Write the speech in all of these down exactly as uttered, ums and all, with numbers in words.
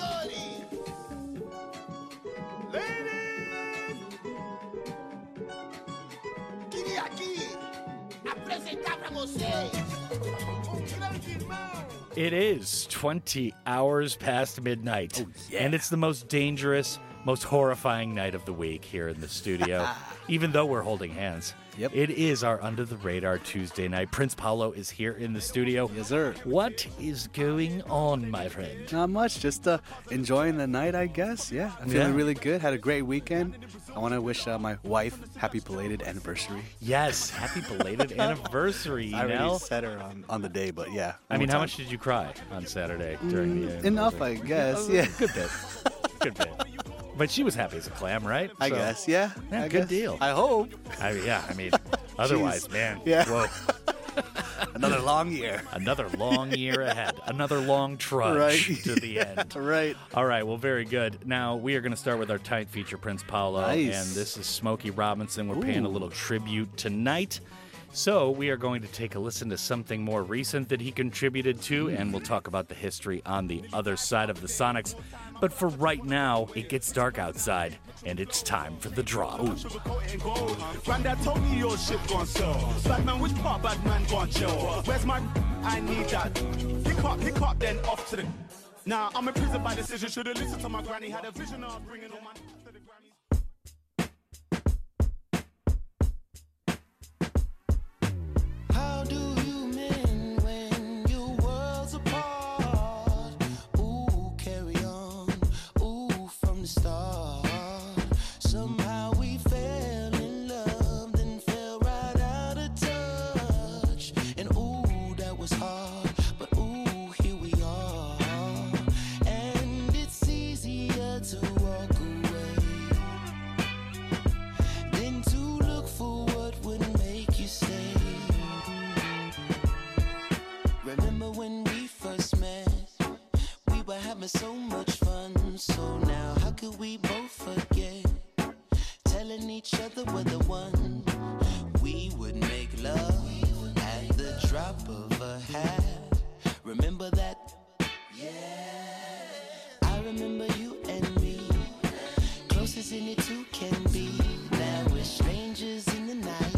Señores. Ladies. Vine aquí a presentar a vocês. It is twenty hours past midnight. Oh, yeah. And it's the most dangerous, most horrifying night of the week here in the studio, even though we're holding hands. Yep. It is our Under the Radar Tuesday night. Prince Paolo is here in the studio. Yes, sir. What is going on, my friend? Not much. Just uh, enjoying the night, I guess. Yeah. I'm feeling yeah. really good. Had a great weekend. I want to wish uh, my wife happy belated anniversary. Yes. Happy belated anniversary. You I know? already said her on, on the day, but yeah. I mean, how much did you cry on Saturday during mm, the Enough, I guess. Yeah. Good bit. Good bit. But she was happy as a clam, right? I so, guess, yeah. yeah I good guess. deal. I hope. I, yeah, I mean, otherwise, Jeez. man. Yeah. Whoa. Another long year. Another long year ahead. Another long trudge right. to the yeah, end. Right. All right, well, very good. Now, we are going to start with our tight feature, Prince Paolo. Nice. And this is Smokey Robinson. We're Ooh. paying a little tribute tonight. So we are going to take a listen to something more recent that he contributed to, and we'll talk about the history on the other side of the Sonics. But for right now, it gets dark outside, and it's time for the drop. Now I'm in prison by decision. Should've listened to my granny. Had a vision of bringing on my. So much fun, so now how could we both forget? Telling each other we're the one. We would make love at the drop of a hat. Remember that? Yeah. I remember you and me, close as any two can be. Now we're strangers in the night,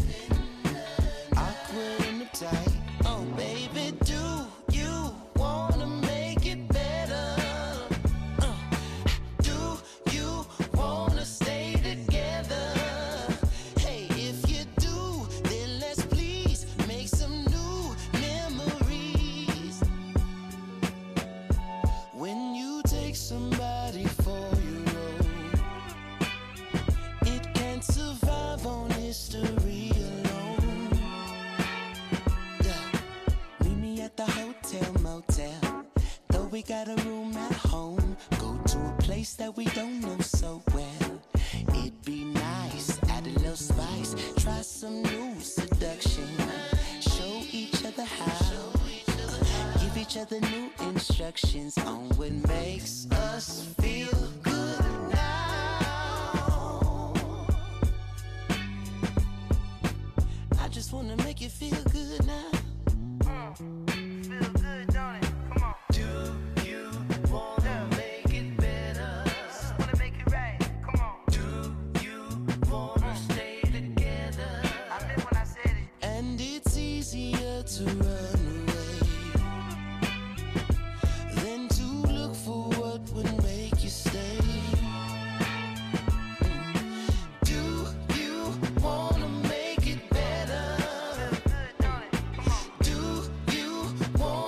awkward and uptight. Oh baby, do you wanna make it better? We got a room at home, go to a place that we don't know so well. It'd be nice, add a little spice, try some new seduction. Show each other how, give each other new instructions on what makes us feel good now. I just wanna make you feel good now. Mm, feel good, don't it? Come on. Do to run away than to look for what would make you stay. Do you wanna make it better? Do you wanna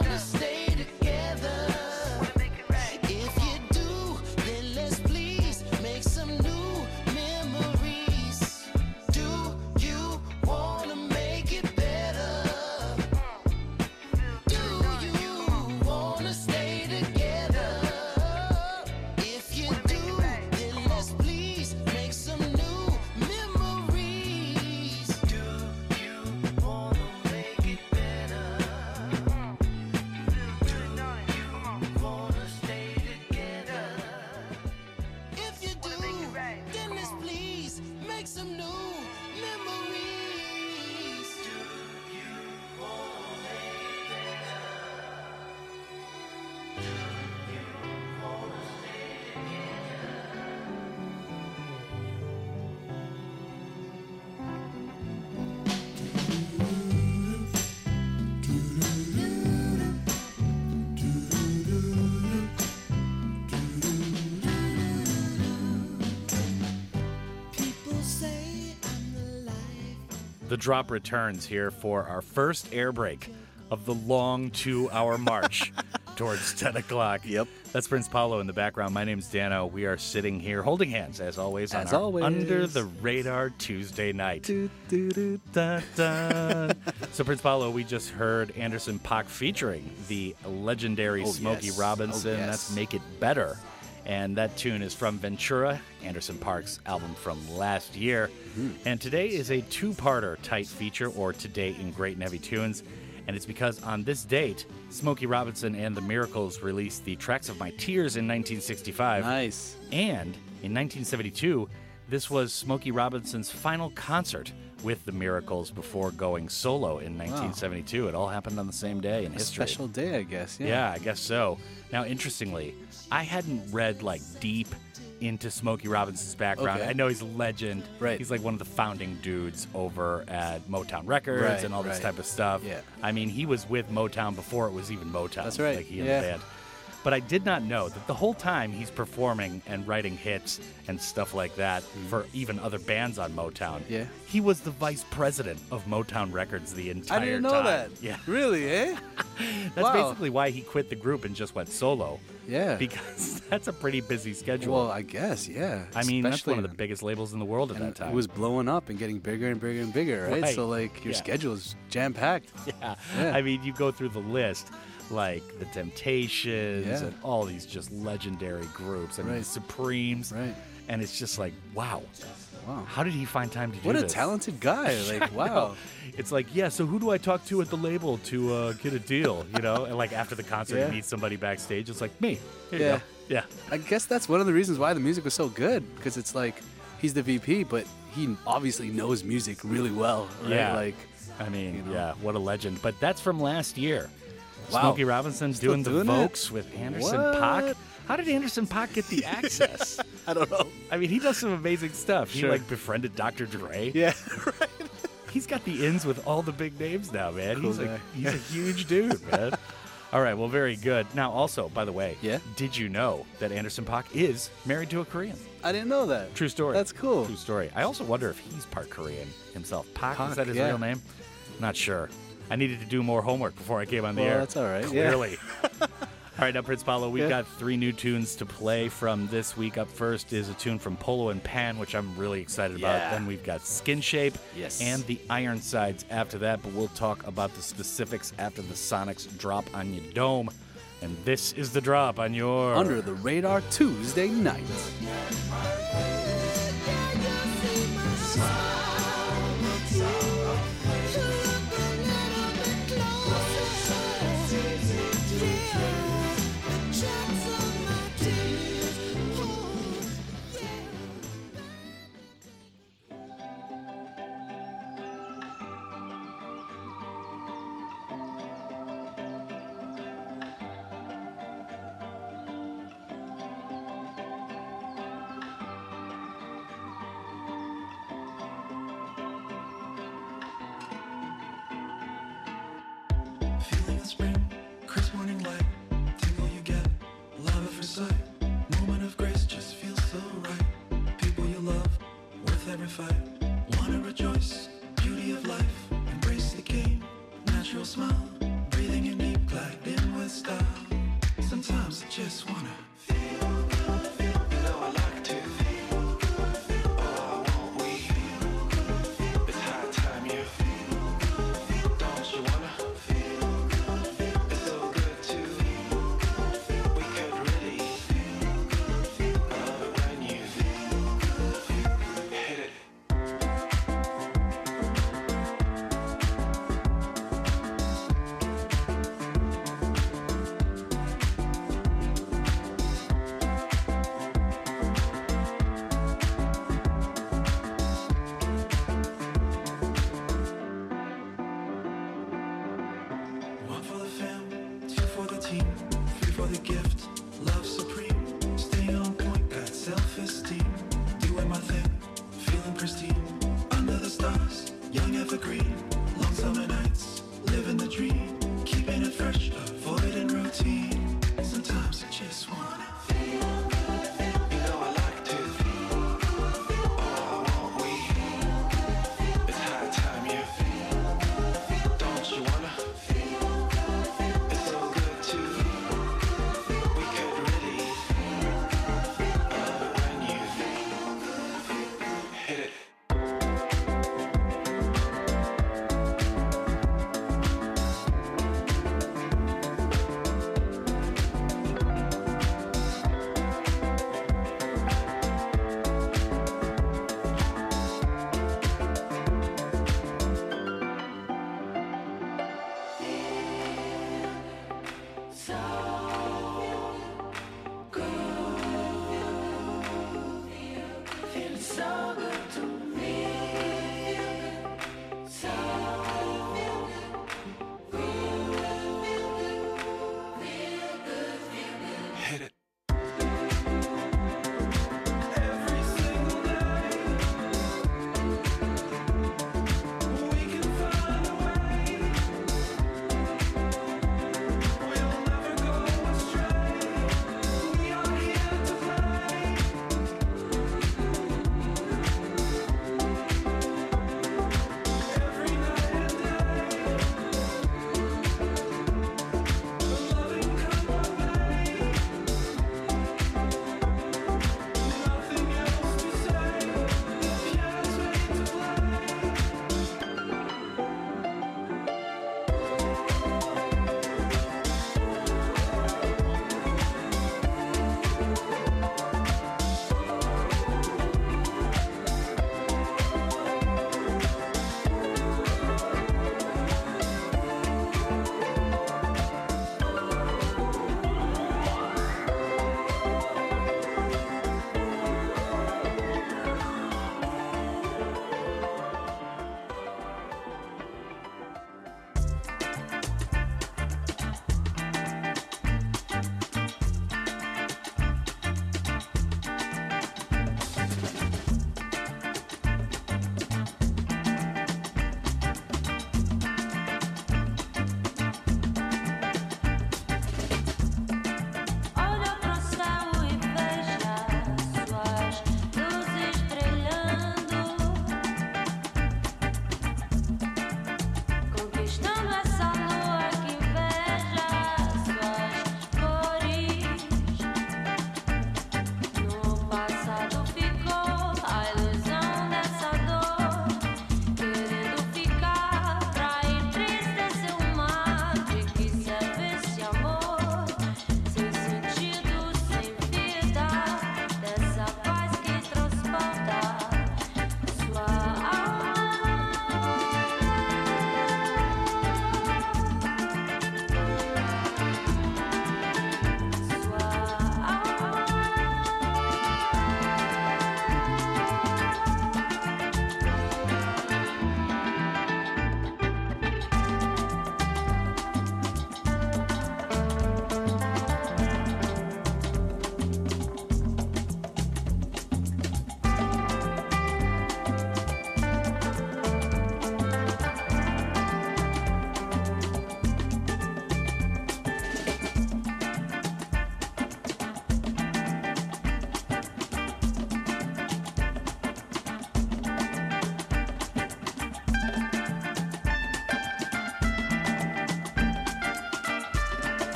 the drop returns here for our first air break of the long two-hour march towards ten o'clock. Yep. That's Prince Paolo in the background. My name's Dano. We are sitting here holding hands, as always, as on always. Under the Radar Tuesday night. Do, do, do, da, da. So, Prince Paolo, we just heard Anderson .Paak featuring the legendary oh, Smokey yes. Robinson. Oh, yes. That's Make It Better. And that tune is from Ventura, Anderson .Paak's album from last year. Mm-hmm. And today is a two-parter tight feature, or Today in Great and Heavy Tunes. And it's because on this date, Smokey Robinson and the Miracles released the Tracks of My Tears in nineteen sixty-five. Nice. And in nineteen seventy-two, this was Smokey Robinson's final concert with the Miracles before going solo in nineteen seventy-two. Wow. It all happened on the same day in a history. A special day, I guess. Yeah. Yeah, I guess so. Now, interestingly, I hadn't read, like, deep into Smokey Robinson's background. Okay. I know he's a legend. Right. He's like one of the founding dudes over at Motown Records right, and all right. this type of stuff. Yeah. I mean, he was with Motown before it was even Motown. That's right. Like he and yeah. the band. But I did not know that the whole time he's performing and writing hits and stuff like that for even other bands on Motown, yeah. he was the vice president of Motown Records the entire time. I didn't know time. that. Yeah. Really, eh? That's wow. basically why he quit the group and just went solo. Yeah. Because that's a pretty busy schedule. Well, I guess, yeah. I mean, especially that's one of the biggest labels in the world at that time. It was blowing up and getting bigger and bigger and bigger, right? right. So, like, your yeah. schedule is jam-packed. Yeah. yeah. I mean, you go through the list. Like the Temptations yeah. and all these just legendary groups. I mean, right. the Supremes. Right. And it's just like, wow. Wow. How did he find time to do what this? What a talented guy. Like, wow. It's like, yeah, so who do I talk to at the label to uh, get a deal, you know? And, like, after the concert, yeah. you meet somebody backstage. It's like, me. Here yeah. you go. Yeah. I guess that's one of the reasons why the music was so good, because it's like he's the V P, but he obviously knows music really well. Right? Yeah. Like, I mean, you know. yeah, what a legend. But that's from last year. Wow. Smokey Robinson doing, doing the Vokes with Anderson .Paak. How did Anderson .Paak get the access? I don't know. I mean, he does some amazing stuff. Sure. He, like, befriended Doctor Dre. Yeah, right. He's got the ins with all the big names now, man. Cool he's, a, he's a huge dude, man. All right, well, very good. Now, also, by the way, yeah? did you know that Anderson .Paak is married to a Korean? I didn't know that. True story. That's cool. True story. I also wonder if he's part Korean himself. Paak, Paak is that his yeah. real name? Not sure. I needed to do more homework before I came on the well, air. That's all right. Clearly. Yeah. All right, now, Prince Paolo, we've yeah. got three new tunes to play from this week. Up first is a tune from Polo and Pan, which I'm really excited yeah. about. Then we've got Skin Shape yes. and the Ironsides after that, but we'll talk about the specifics after the Sonics drop on your dome. And this is the drop on your Under the Radar Tuesday night.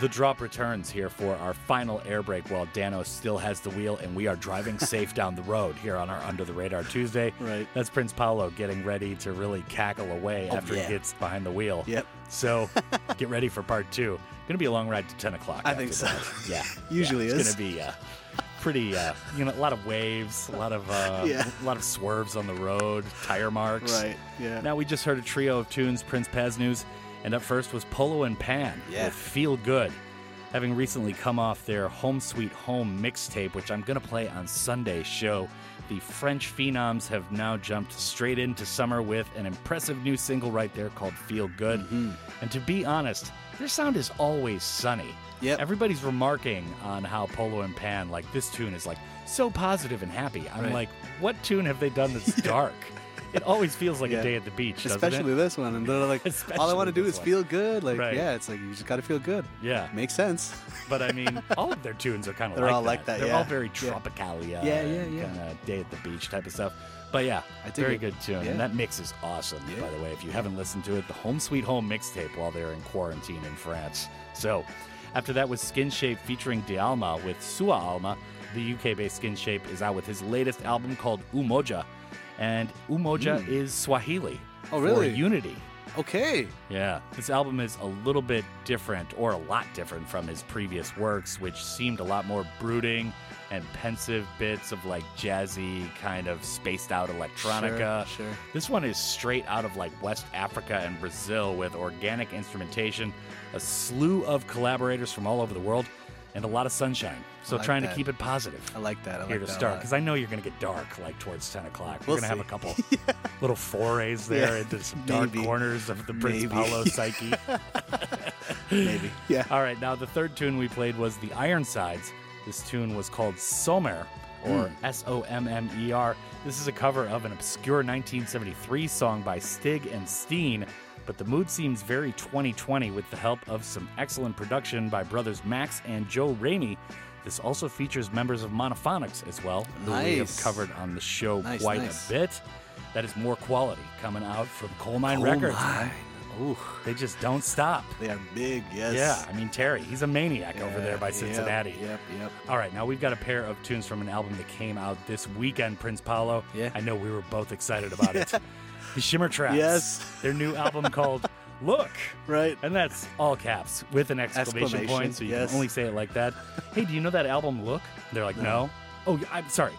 The drop returns here for our final air break while Dano still has the wheel and we are driving safe down the road here on our Under the Radar Tuesday. Right. That's Prince Paolo getting ready to really cackle away oh, after yeah. he gets behind the wheel. Yep. So get ready for part two. Going to be a long ride to ten o'clock. I think so. That. Yeah. Usually yeah, it's is. It's going to be uh, pretty, uh, you know, a lot of waves, a lot of, uh, yeah. a lot of swerves on the road, tire marks. Right. Yeah. Now we just heard a trio of tunes, Prince Paz News. And up first was Polo and Pan yeah. with Feel Good, having recently come off their Home Sweet Home mixtape, which I'm going to play on Sunday's show. The French phenoms have now jumped straight into summer with an impressive new single right there called Feel Good. Mm-hmm. And to be honest, their sound is always sunny. Yep. Everybody's remarking on how Polo and Pan, like this tune is like so positive and happy. I'm right. like, what tune have they done that's yeah. dark? It always feels like yeah. a day at the beach, doesn't Especially it? This one. And they're like, all I want to do is one. Feel good. Like, right. yeah, it's like, you just got to feel good. Yeah. Makes sense. But I mean, all of their tunes are kind of like that. They're all like that, yeah. They're all very Tropicalia. Yeah, yeah, yeah. Kind of day at the beach type of stuff. But yeah, I very good tune. Yeah. And that mix is awesome, yeah. by the way. If you haven't listened to it, the Home Sweet Home mixtape while they're in quarantine in France. So after that was Skin Shape featuring D'Alma with Sua Alma. The U K-based Skin Shape is out with his latest album called Umoja. And Umoja mm. is Swahili. Oh, really? For unity. Okay. Yeah. This album is a little bit different, or a lot different from his previous works, which seemed a lot more brooding and pensive bits of like jazzy kind of spaced out electronica. Sure, sure. This one is straight out of like West Africa and Brazil with organic instrumentation, a slew of collaborators from all over the world, and a lot of sunshine. So like trying that. To keep it positive. I like that. I here like to that start, because I know you're going to get dark like towards ten o'clock. We're we'll going to have a couple yeah. little forays there yeah. into some dark Maybe. Corners of the Prince Maybe. Paolo psyche. Maybe. Yeah. All right. Now, the third tune we played was The Ironsides. This tune was called Sommer, or mm. S O M M E R. This is a cover of an obscure nineteen seventy-three song by Stig and Steen. But the mood seems very twenty twenty with the help of some excellent production by brothers Max and Joe Ramey. This also features members of Monophonics as well, who nice. We have covered on the show nice, quite nice. A bit. That is more quality coming out from Coal Mine Coal Records. Mine. Ooh, they just don't stop. They are big, yes. Yeah, I mean, Terry, he's a maniac yeah, over there by Cincinnati. Yep, yep, yep. All right, now we've got a pair of tunes from an album that came out this weekend, Prince Paolo. Yeah. I know we were both excited about yeah. it. The Shimmer Traps. Yes. Their new album called Look! Right. And that's all caps with an exclamation, exclamation point, so you yes. can only say it like that. Hey, do you know that album Look? And they're like, no. no. Oh, I'm sorry.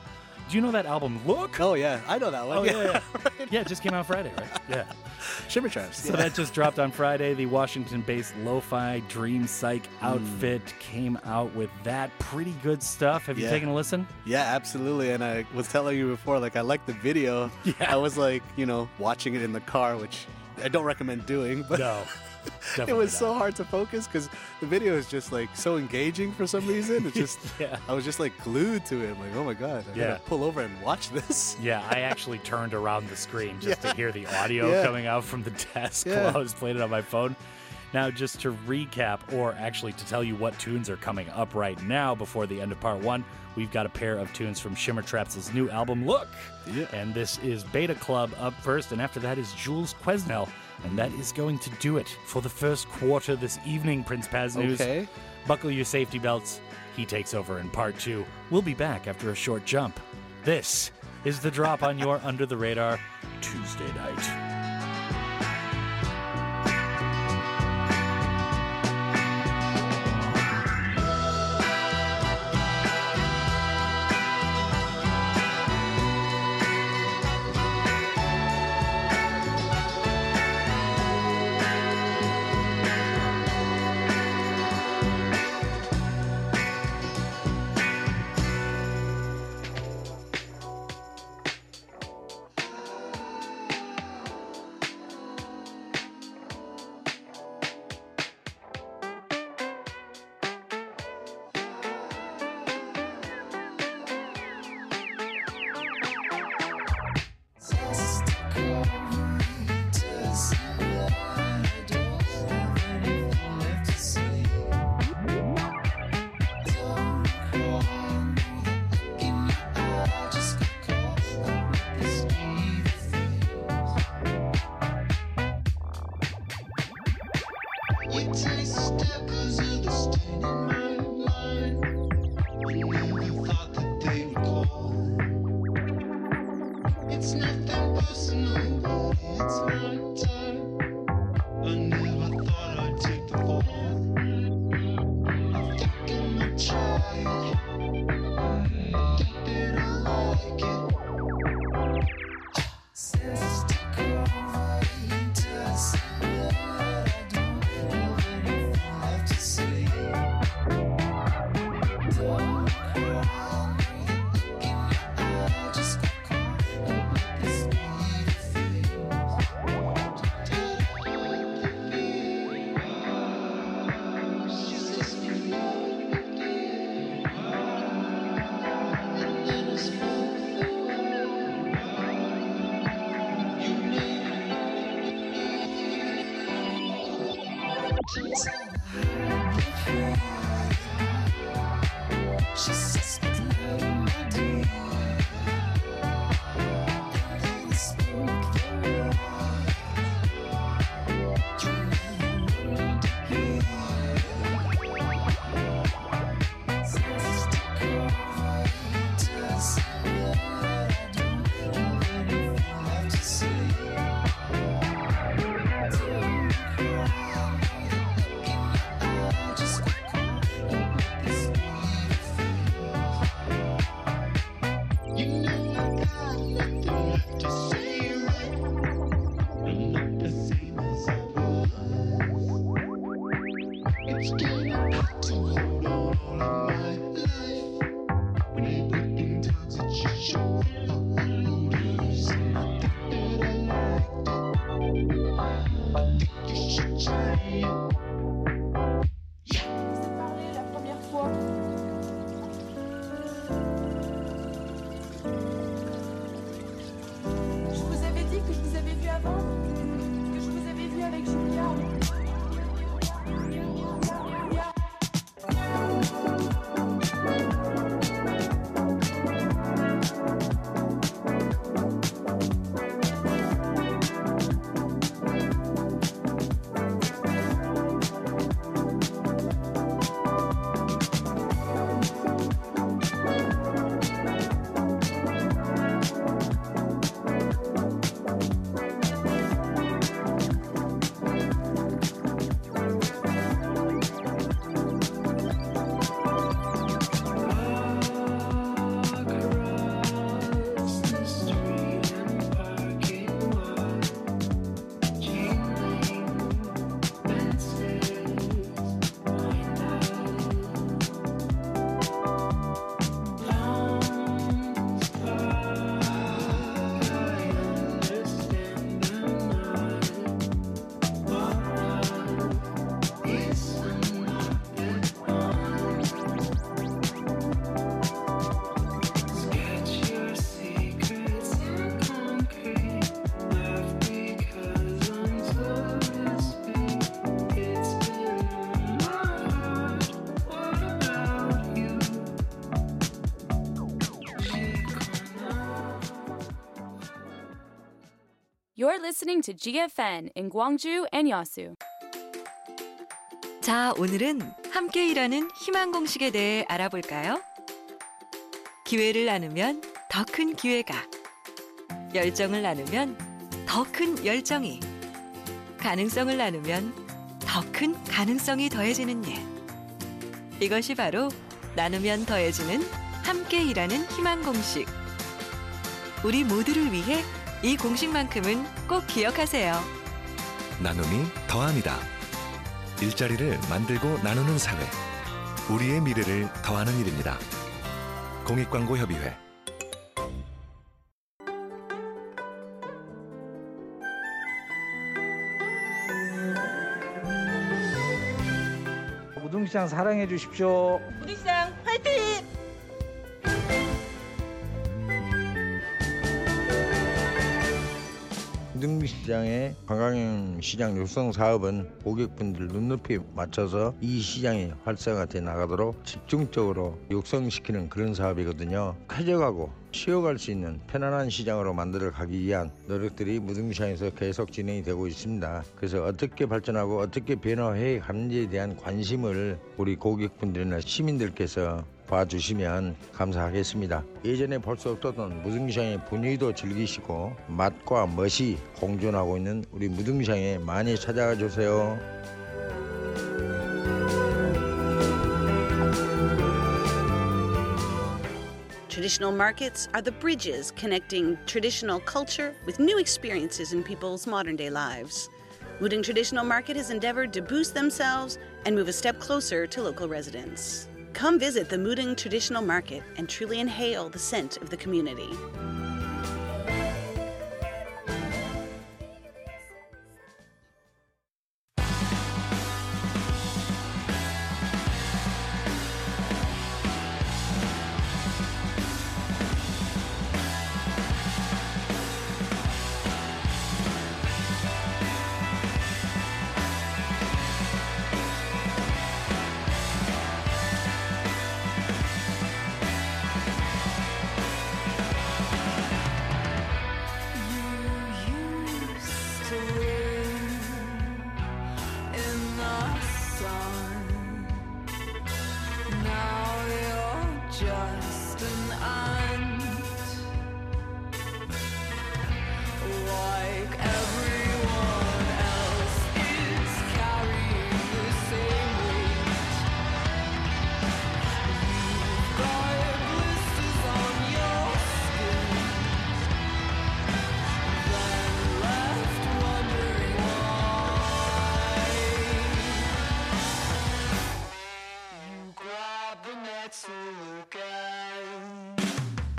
Do you know that album Look? Oh, yeah. I know that one. Oh, yeah, yeah. Yeah, right. yeah it just came out Friday, right? Yeah. Shimmer Traps. So yeah. that just dropped on Friday. The Washington-based lo-fi dream psych outfit mm. came out with that. Pretty good stuff. Have yeah. you taken a listen? Yeah, absolutely. And I was telling you before, like, I liked the video. Yeah. I was, like, you know, watching it in the car, which I don't recommend doing. But no. It was not. So hard to focus because the video is just like so engaging for some reason. It's just yeah. I was just like glued to it. I'm like, oh my god, I yeah. gotta pull over and watch this. Yeah, I actually turned around the screen just yeah. to hear the audio yeah. coming out from the desk yeah. while I was playing it on my phone. Now, just to recap, or actually to tell you what tunes are coming up right now before the end of part one, we've got a pair of tunes from Shimmer Traps' new album, Look! Yeah. And this is Beta Club up first, and after that is Jules Quesnel. And that is going to do it for the first quarter this evening, Prince Paz News. Okay. Buckle your safety belts. He takes over in part two. We'll be back after a short jump. This is The Drop on your Under the Radar Tuesday night. You're listening to G F N in Gwangju and Yeosu. 자, 오늘은 함께 일하는 희망 공식에 대해 알아볼까요? 기회를 나누면 더 큰 기회가, 열정을 나누면 더 큰 열정이, 가능성을 나누면 더 큰 가능성이 더해지는 일. 이것이 바로 나누면 더해지는 함께 일하는 희망 공식. 우리 모두를 위해 이 공식만큼은 꼭 기억하세요. 나눔이 더합니다. 일자리를 만들고 나누는 사회. 우리의 미래를 더하는 일입니다. 공익광고협의회. 노동시장 사랑해 주십시오. 우리시장 화이팅! 노동시장의 관광형 시장 육성 사업은 고객분들 눈높이에 맞춰서 이 시장이 활성화돼 나가도록 집중적으로 육성시키는 그런 사업이거든요. 쾌적하고 쉬어갈 수 있는 편안한 시장으로 만들어 가기 위한 노력들이 무등산에서 계속 진행이 되고 있습니다. 그래서 어떻게 발전하고 어떻게 변화해 가는지에 대한 관심을 우리 고객분들이나 시민들께서 봐주시면 감사하겠습니다. 예전에 볼 수 없었던 무등샹의 분위기도 즐기시고 맛과 멋이 공존하고 있는 우리 무등샹에 많이 찾아가 주세요. Traditional markets are the bridges connecting traditional culture with new experiences in people's modern-day lives. Mudang Traditional Market has endeavored to boost themselves and move a step closer to local residents. Come visit the Mudang Traditional Market and truly inhale the scent of the community.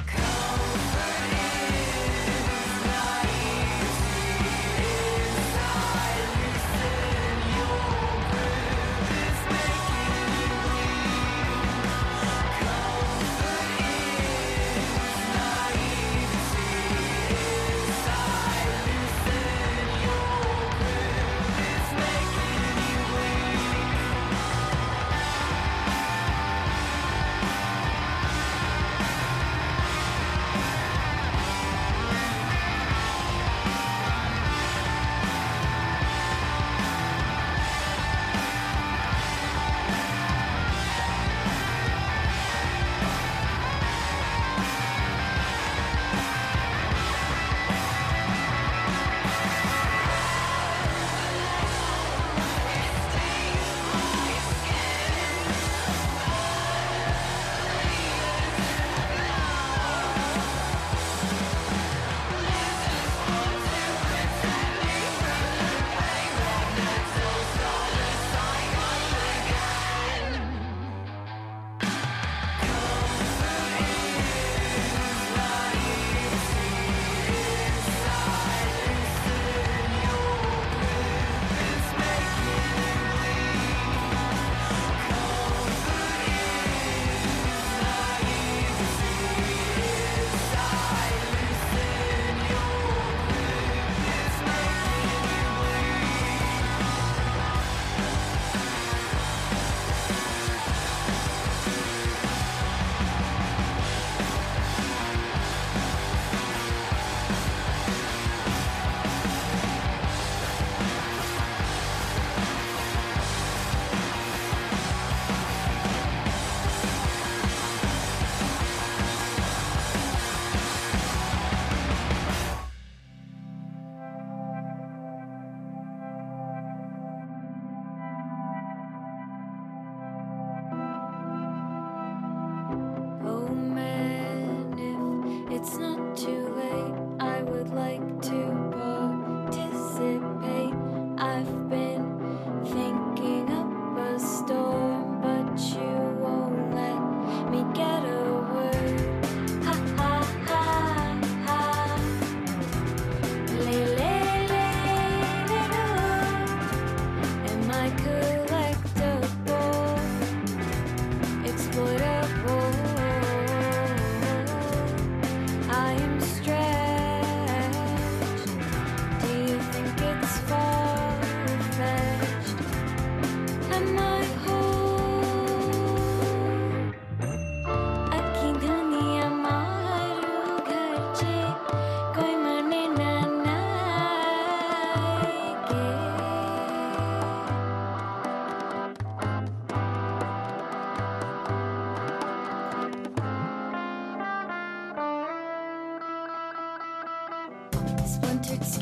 Come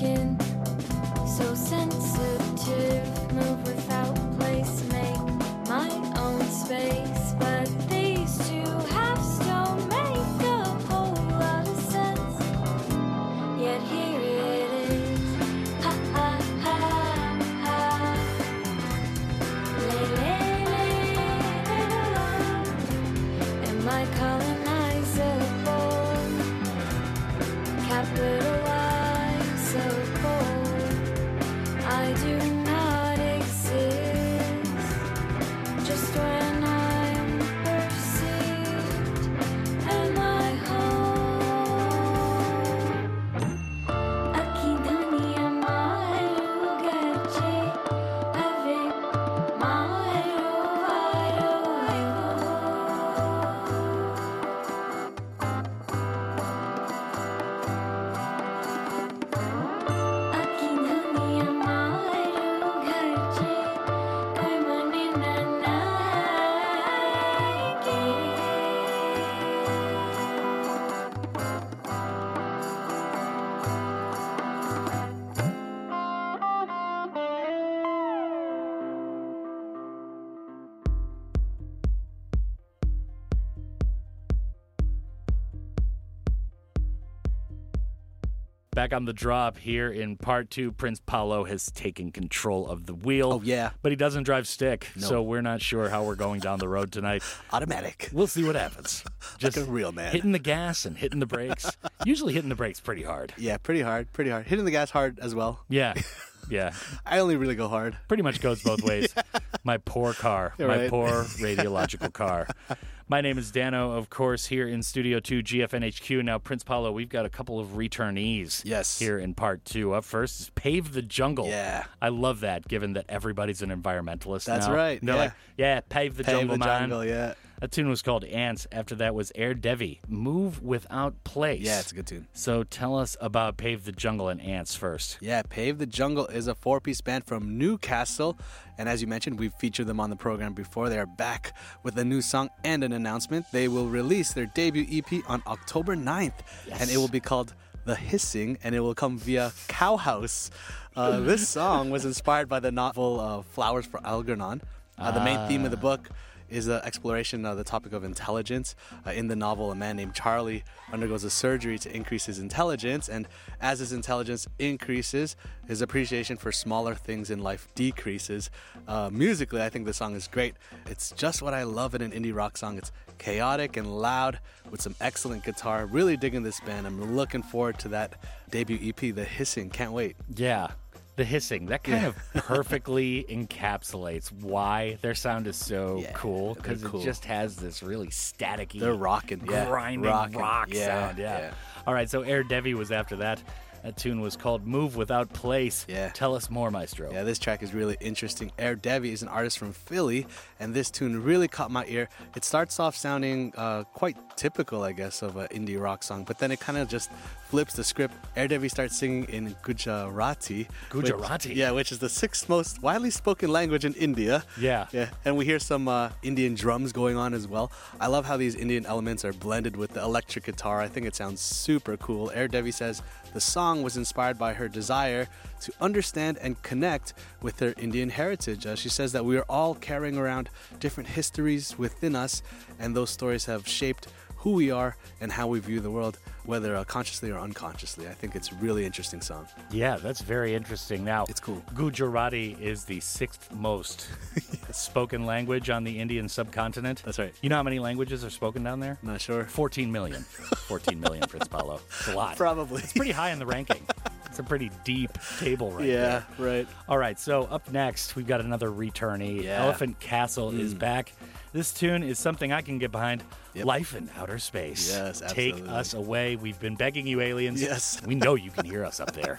skin, so sensitive, move without place, make my own space, but these two halves don't make a whole lot of sense, yet here it is, ha ha ha ha, lay lay lay, am I colonizable, capital. Back on the drop here in part two, Prince Paolo has taken control of the wheel. Oh, yeah. But he doesn't drive stick, nope. So we're not sure how we're going down the road tonight. Automatic. We'll see what happens. Just like a real man. Hitting the gas and hitting the brakes. Usually hitting the brakes pretty hard. Yeah, pretty hard, pretty hard. Hitting the gas hard as well. Yeah, yeah. I only really go hard. Pretty much goes both ways. Yeah. My poor car. You're my right. Poor radiological car. My name is Dano, of course, here in Studio two, G F N H Q. Now, Prince Paolo, we've got a couple of returnees yes. here in Part two. Up first is Pave the Jungle. Yeah. I love that, given that everybody's an environmentalist That's now. That's right. And they're yeah. like, yeah, pave the pave jungle, the man. Pave the jungle, yeah. That tune was called Ants. After that was Air Devi, Move Without Place. Yeah, it's a good tune. So tell us about Pave the Jungle and Ants first. Yeah, Pave the Jungle is a four-piece band from Newcastle. And as you mentioned, we've featured them on the program before. They are back with a new song and an announcement. They will release their debut E P on October ninth. Yes. And it will be called The Hissing, and it will come via Cowhouse. Uh, this song was inspired by the novel uh, Flowers for Algernon. Uh, ah. The main theme of the book is the exploration of the topic of intelligence. Uh, in the novel, a man named Charlie undergoes a surgery to increase his intelligence, and as his intelligence increases, his appreciation for smaller things in life decreases. Uh, musically, I think the song is great. It's just what I love in an indie rock song. It's chaotic and loud with some excellent guitar. Really digging this band. I'm looking forward to that debut E P, The Hissing. Can't wait. Yeah. The Hissing, that kind yeah. of perfectly encapsulates why their sound is so yeah, cool, because cool. it just has this really staticky, they're rocking, grinding yeah, rockin', rock yeah, sound. Yeah. yeah. All right, so Air Devi was after that. That tune was called Move Without Place. Yeah. Tell us more, Maestro. Yeah, this track is really interesting. Air Devi is an artist from Philly, and this tune really caught my ear. It starts off sounding uh, quite typical, I guess, of an indie rock song, but then it kind of just flips the script. Air Devi starts singing in Gujarati. Gujarati? Which, yeah, which is the sixth most widely spoken language in India. Yeah. Yeah. And we hear some uh, Indian drums going on as well. I love how these Indian elements are blended with the electric guitar. I think it sounds super cool. Air Devi says the song was inspired by her desire to understand and connect with her Indian heritage. Uh, she says that we are all carrying around different histories within us, and those stories have shaped who we are and how we view the world, whether uh, consciously or unconsciously. I think it's a really interesting song. Yeah, that's very interesting. Now, it's cool. Gujarati is the sixth most yes. spoken language on the Indian subcontinent. That's right. You know how many languages are spoken down there? Not sure. fourteen million. fourteen million, Prince Paolo. It's a lot. Probably. It's pretty high in the ranking. It's a pretty deep table right yeah, there. Yeah, right. All right, so up next, we've got another returnee. Yeah. Elephant Castle mm. is back. This tune is something I can get behind. Yep. Life in Outer Space. Yes, absolutely. Take us away. We've been begging you, aliens. Yes. We know you can hear us up there.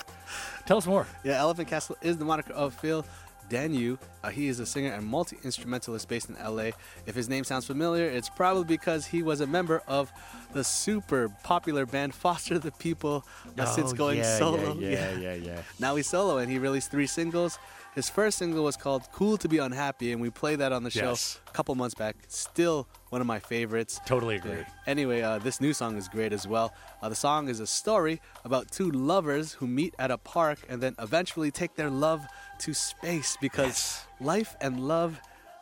Tell us more. Yeah, Elephant Castle is the moniker of Phil Danu. Uh, he is a singer and multi-instrumentalist based in L A. If his name sounds familiar, it's probably because he was a member of the super popular band Foster the People uh, oh, since going yeah, solo. Yeah yeah, yeah, yeah, yeah. Now he's solo, and he released three singles. His first single was called Cool to Be Unhappy, and we played that on the show yes. a couple months back. Still one of my favorites. Totally agree. Uh, anyway, uh, this new song is great as well. Uh, the song is a story about two lovers who meet at a park and then eventually take their love to space because yes. life and love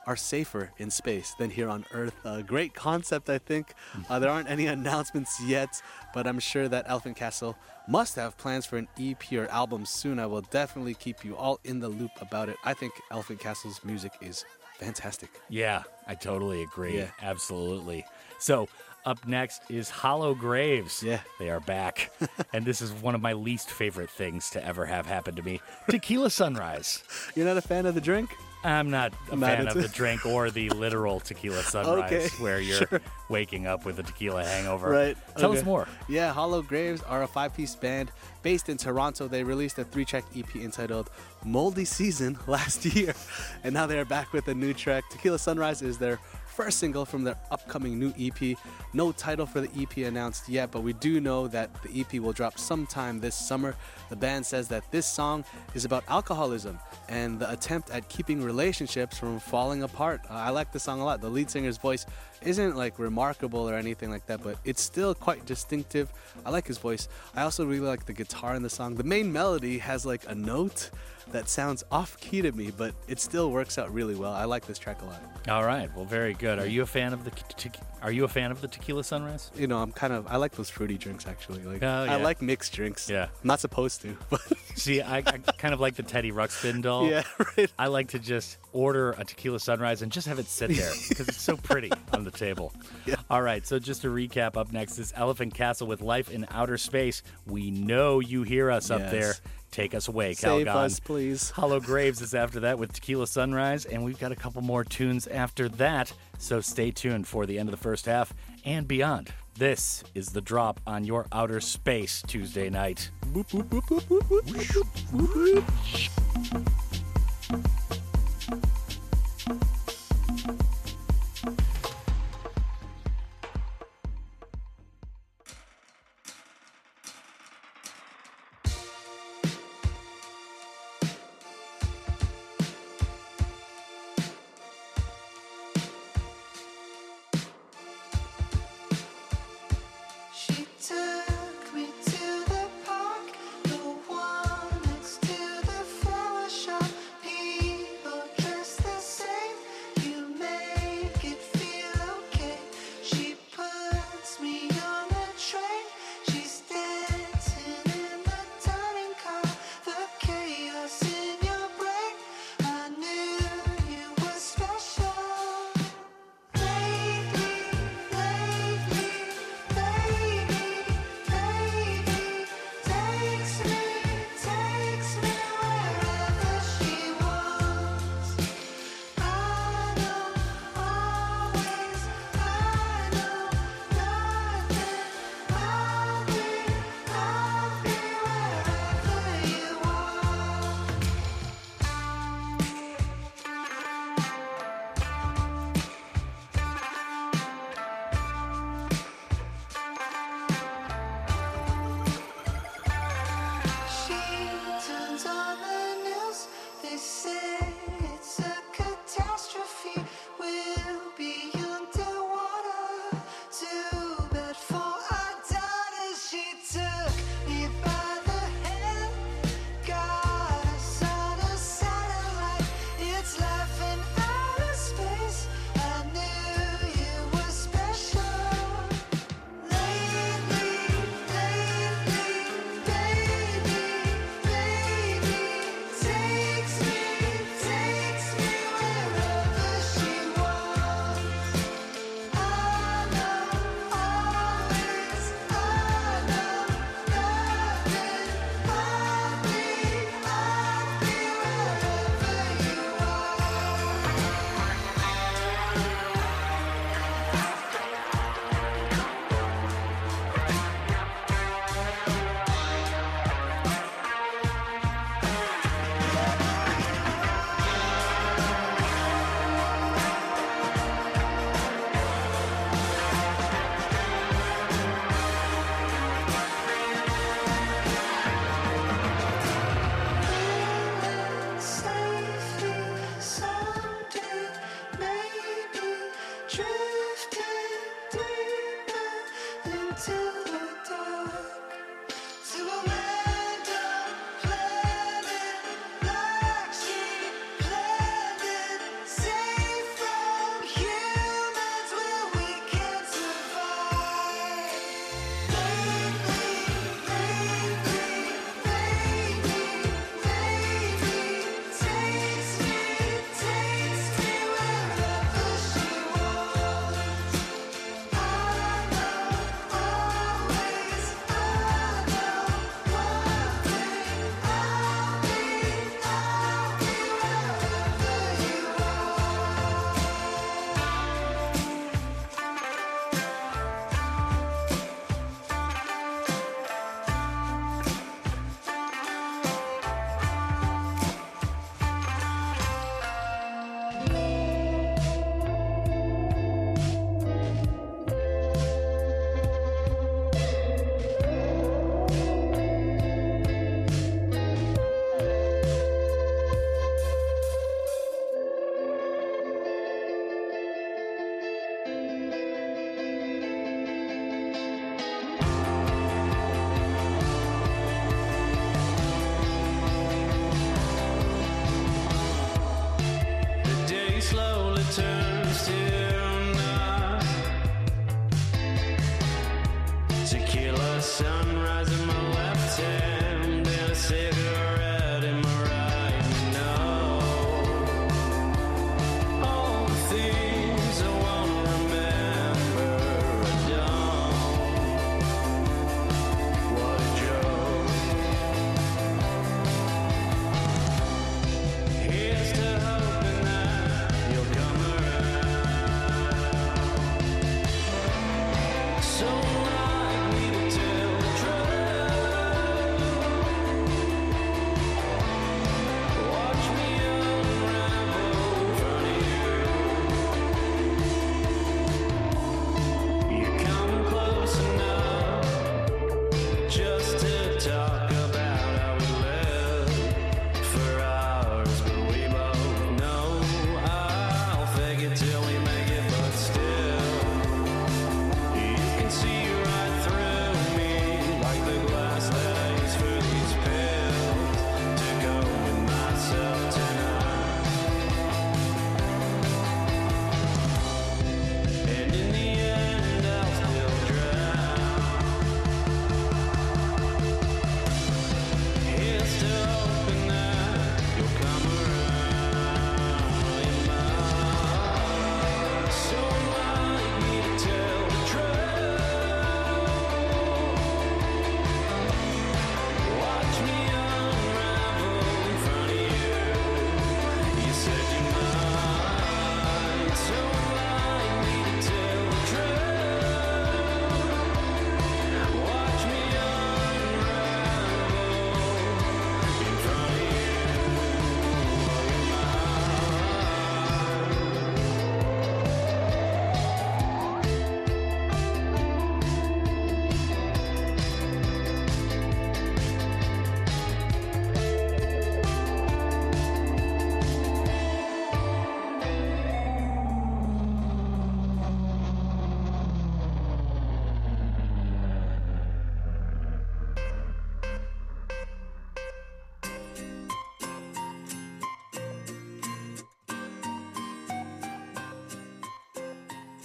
are safer in space than here on Earth. A uh, great concept, I think. Uh, there aren't any announcements yet, but I'm sure that Elephant Castle must have plans for an E P or album soon. I will definitely keep you all in the loop about it. I think Elephant Castle's music is fantastic. Yeah, I totally agree. Yeah. Absolutely. So up next is Hollow Graves. Yeah. They are back. And this is one of my least favorite things to ever have happen to me. Tequila sunrise. You're not a fan of the drink? I'm not a not fan into- of the drink or the literal tequila sunrise okay, where you're sure. waking up with a tequila hangover. Right. Tell okay. us more. Yeah, Hollow Graves are a five-piece band based in Toronto. They released a three-track E P entitled Moldy Season last year, and now they're back with a new track. Tequila Sunrise is their first single from their upcoming new E P. No title for the E P announced yet, but we do know that the E P will drop sometime this summer. The band says that this song is about alcoholism and the attempt at keeping relationships from falling apart. Uh, I like this song a lot. The lead singer's voice isn't like remarkable or anything like that, but it's still quite distinctive. I like his voice. I also really like the guitar in the song. The main melody has like a note that sounds off-key to me, but it still works out really well. I like this track a lot. All right. Well, very good. Are you a fan of the te- te- Are you a fan of the tequila sunrise? You know, I'm kind of I like those fruity drinks actually. Like oh, yeah. I like mixed drinks. Yeah. I'm not supposed to, but see, I, I kind of like the Teddy Ruxpin doll. Yeah, right. I like to just order a tequila sunrise and just have it sit there because it's so pretty on the table. Yeah. All right, so just to recap, up next is Elephant Castle with Life in Outer Space. We know you hear us yes. up there. Take us away, Calgon. Save us, please. Hollow Graves is after that with Tequila Sunrise, and we've got a couple more tunes after that, so stay tuned for the end of the first half and beyond. This is The Drop on your Outer Space Tuesday night. Boop, boop, boop, boop, boop, boop, boop, boop, boop. Took me to the park, the one next to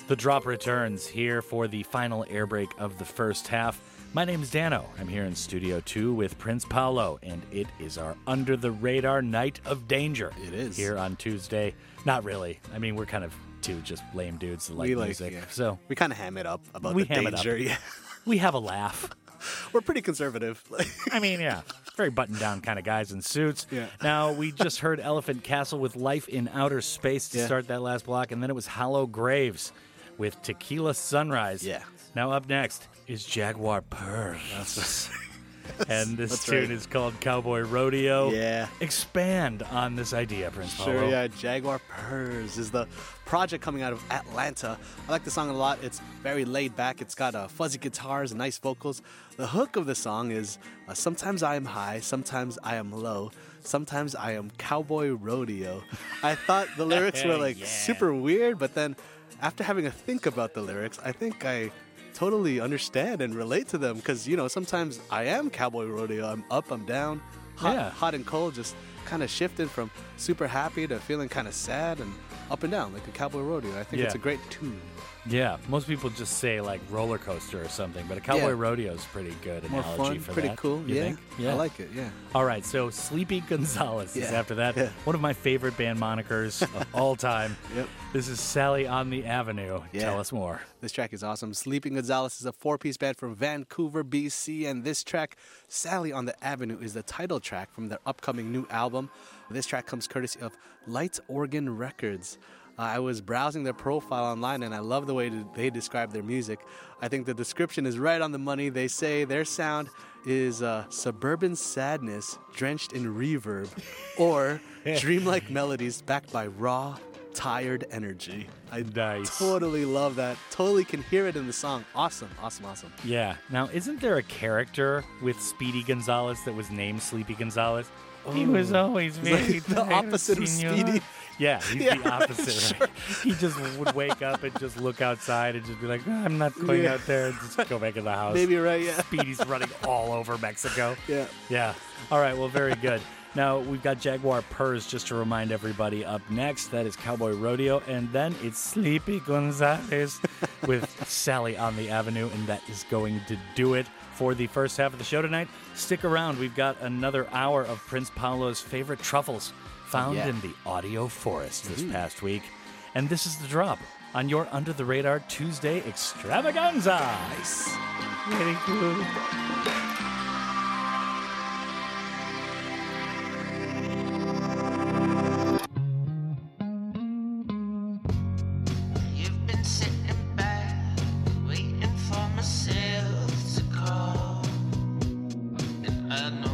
The Drop returns here for the final air break of the first half. My name's Dano. I'm here in Studio two with Prince Paolo, and it is our Under the Radar Night of Danger. It is. Here on Tuesday. Not really. I mean, we're kind of two just lame dudes that like, like music. Yeah. So we kind of ham it up about we the ham danger. It up. Yeah. We have a laugh. We're pretty conservative. I mean, yeah. Very button-down kind of guys in suits. Yeah. Now, we just heard Elephant Castle with Life in Outer Space to yeah. start that last block, and then it was Hollow Graves with Tequila Sunrise. Yeah. Now, up next is Jaguar Purrs. And this That's tune right. is called Cowboy Rodeo. Yeah. Expand on this idea, Prince Paolo. Sure, yeah. Jaguar Purrs is the project coming out of Atlanta. I like the song a lot. It's very laid back. It's got uh, fuzzy guitars and nice vocals. The hook of the song is uh, sometimes I am high, sometimes I am low, sometimes I am cowboy rodeo. I thought the lyrics were like yeah. super weird, but then after having a think about the lyrics, I think I totally understand and relate to them because, you know, sometimes I am cowboy rodeo. I'm up, I'm down, hot, yeah. hot and cold, just kind of shifting from super happy to feeling kind of sad and up and down like a cowboy rodeo. I think yeah. it's a great tune. Yeah, most people just say like roller coaster or something, but a cowboy yeah. rodeo is pretty good analogy. More fun, for pretty that. Cool. You yeah. think? Yeah, I like it. Yeah. All right, so Sleepy Gonzalez yeah. is after that. Yeah. One of my favorite band monikers of all time. Yep. This is Sally on the Avenue. Yeah. Tell us more. This track is awesome. Sleepy Gonzalez is a four-piece band from Vancouver, B C, and this track, Sally on the Avenue, is the title track from their upcoming new album. This track comes courtesy of Light Organ Records. Uh, I was browsing their profile online, and I love the way they describe their music. I think the description is right on the money. They say their sound is uh, suburban sadness drenched in reverb or dreamlike melodies backed by raw, tired energy. I nice. Totally love that. Totally can hear it in the song. Awesome, awesome, awesome. Yeah. Now, isn't there a character with Speedy Gonzalez that was named Sleepy Gonzalez? Ooh. He was always very the opposite of Speedy. Yeah, he's yeah, the opposite. Right? Sure. He just would wake up and just look outside and just be like, oh, I'm not going yeah. out there. And just go back in the house. Maybe you're right, yeah. Speedy's running all over Mexico. Yeah. Yeah. All right, well, very good. Now, we've got Jaguar Purrs, just to remind everybody, up next. That is Cowboy Rodeo. And then it's Sleepy Gonzalez with Sally on the Avenue. And that is going to do it for the first half of the show tonight. Stick around. We've got another hour of Prince Paolo's favorite truffles. Found yeah. in the audio forest this mm-hmm. past week. And this is The Drop on your Under the Radar Tuesday extravaganza. Nice. Very good. You've been sitting back, waiting for myself to call. And I know.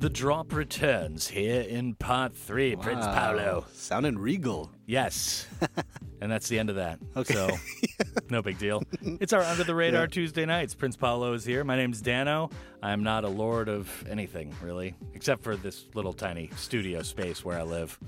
The drop returns here in part three. Wow. Prince Paolo. Sounding regal. Yes. And that's the end of that. Okay. So, no big deal. It's our Under the Radar yeah. Tuesday nights. Prince Paolo is here. My name's Dano. I'm not a lord of anything, really, except for this little tiny studio space where I live.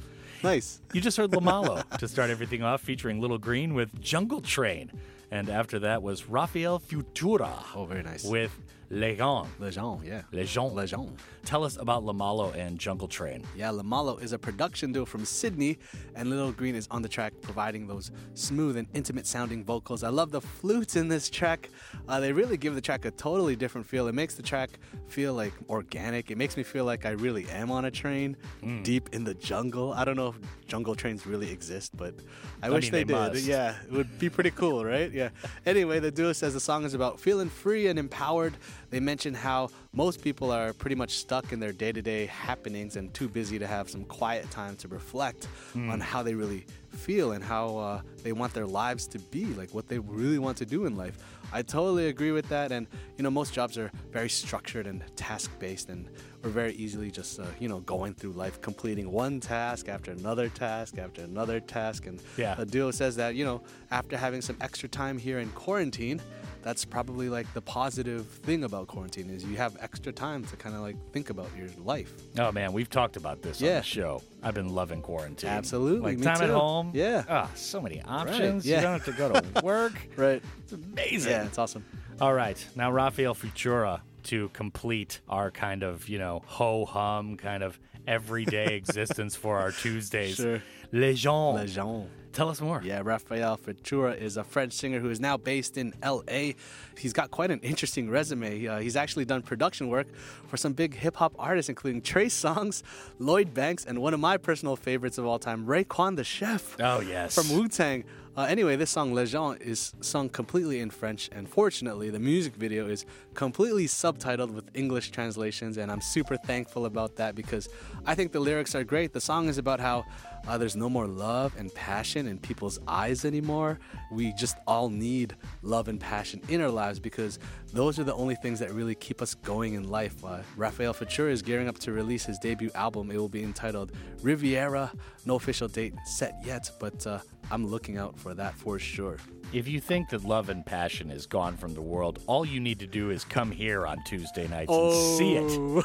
Nice. You just heard Lamalo to start everything off, featuring Little Green with Jungle Train. And after that was Raphael Futura. Oh, very nice. With Legend. Legend, yeah. Legend. Legend. Tell us about Lamalo and Jungle Train. Yeah, Lamalo is a production duo from Sydney, and Little Green is on the track providing those smooth and intimate-sounding vocals. I love the flutes in this track. Uh, they really give the track a totally different feel. It makes the track feel, like, organic. It makes me feel like I really am on a train mm. deep in the jungle. I don't know if jungle trains really exist, but I, I wish mean, they, they did. Yeah, it would be pretty cool, right? Yeah. Anyway, the duo says the song is about feeling free and empowered. They mention how most people are pretty much stuck in their day-to-day happenings and too busy to have some quiet time to reflect mm. on how they really feel and how uh, they want their lives to be, like what they really want to do in life. I totally agree with that. And, you know, most jobs are very structured and task-based, and we're very easily just, uh, you know, going through life, completing one task after another task after another task. And yeah. the duo says that, you know, after having some extra time here in quarantine, that's probably like the positive thing about quarantine is you have extra time to kind of like think about your life. Oh man, we've talked about this yeah. on the show. I've been loving quarantine. Absolutely. Like me time too. At home. Yeah. Oh, so many options. Right. Yeah. You don't have to go to work. Right. It's amazing. Yeah, it's awesome. All right. Now Raphael Futura to complete our kind of, you know, ho-hum kind of everyday existence for our Tuesdays. Sure. Legend. Legend. Tell us more. Yeah, Raphael Futura is a French singer who is now based in L A. He's got quite an interesting resume. Uh, he's actually done production work for some big hip-hop artists, including Trey Songz, Lloyd Banks, and one of my personal favorites of all time, Raekwon the Chef. Oh, yes. From Wu-Tang. Uh, anyway, this song, Legend, is sung completely in French, and fortunately, the music video is completely subtitled with English translations, and I'm super thankful about that because I think the lyrics are great. The song is about how Uh, there's no more love and passion in people's eyes anymore. We just all need love and passion in our lives because those are the only things that really keep us going in life. Uh, Raphael Futura is gearing up to release his debut album. It will be entitled Riviera. No official date set yet, but uh, I'm looking out for that for sure. If you think that love and passion is gone from the world, all you need to do is come here on Tuesday nights oh. and see it.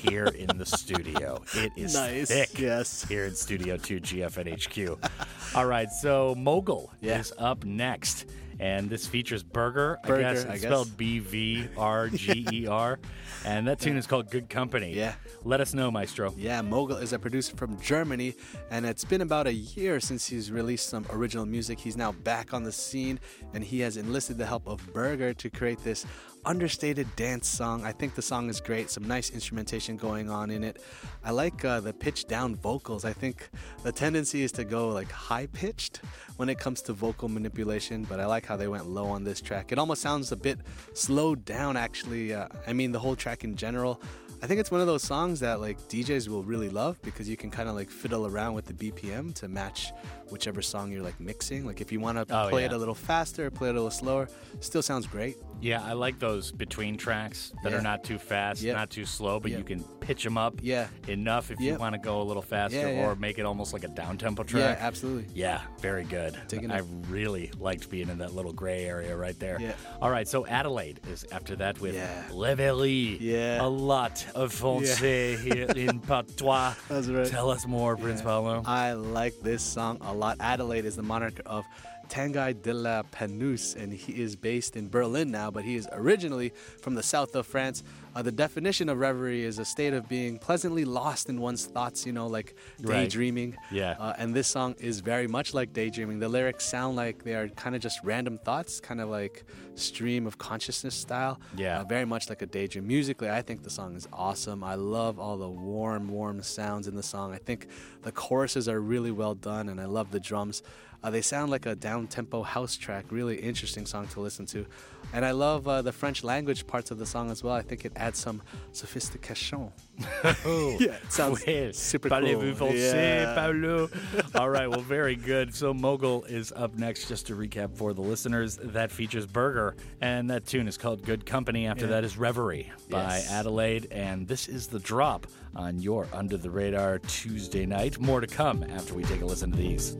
Here in the studio. It is nice, thick. Yes. Here in Studio two G F N H Q. All right, so Mogul yeah. is up next. And this features Berger, Berger I guess. It's I guess. Spelled B V R G E R. And that tune yeah. is called Good Company. Yeah. Let us know, Maestro. Yeah, Mogul is a producer from Germany, and it's been about a year since he's released some original music. He's now back on the scene, and he has enlisted the help of Berger to create this understated dance song. I think the song is great. Some nice instrumentation going on in it. I like uh, the pitch down vocals. I think the tendency is to go like high pitched when it comes to vocal manipulation, but I like how they went low on this track. It almost sounds a bit slowed down actually. Uh, I mean the whole track in general. I think it's one of those songs that like D Js will really love because you can kind of like fiddle around with the B P M to match whichever song you're like mixing. Like if you want to oh, play yeah. it a little faster, play it a little slower, still sounds great. Yeah, I like those between tracks that yeah. are not too fast, yep. not too slow, but yep. you can pitch them up yeah. enough if yep. you want to go a little faster yeah, yeah. or make it almost like a down-tempo track. Yeah, absolutely. Yeah, very good. Digging I it. really liked being in that little gray area right there. Yeah. All right, so Adelaide is after that with yeah. Leveille. Yeah. A lot of Francais yeah. here in Patois. That's right. Tell us more, yeah. Prince Paolo. I like this song a lot. Adelaide is the monarch of Tangai de la Panouse, and he is based in Berlin now, but he is originally from the south of France. Uh, the definition of reverie is a state of being pleasantly lost in one's thoughts, you know, like daydreaming. Right. Yeah. Uh, and this song is very much like daydreaming. The lyrics sound like they are kind of just random thoughts, kind of like stream of consciousness style. Yeah. Uh, very much like a daydream. Musically, I think the song is awesome. I love all the warm, warm sounds in the song. I think the choruses are really well done, and I love the drums. Uh, they sound like a down-tempo house track. Really interesting song to listen to. And I love uh, the French language parts of the song as well. I think it adds some sophistication. Oh, yeah, it sounds well, super parlez-vous cool. Français, Paolo. All right, well, very good. So Mogul is up next, just to recap for the listeners. That features Berger, and that tune is called Good Company. After yeah. that is Reverie by yes. Adelaide, and this is The Drop on your Under the Radar Tuesday night. More to come after we take a listen to these.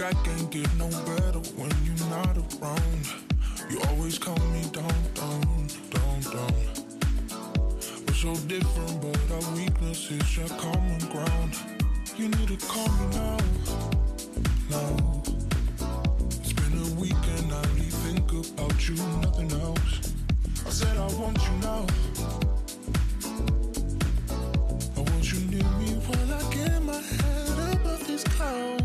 I can't get no better when you're not around. You always call me down, down, down, down. We're so different, but our weakness is your common ground. You need to call me now, now. It's been a week and I only think about you, nothing else. I said I want you now. I want you near me while I get my head above these clouds.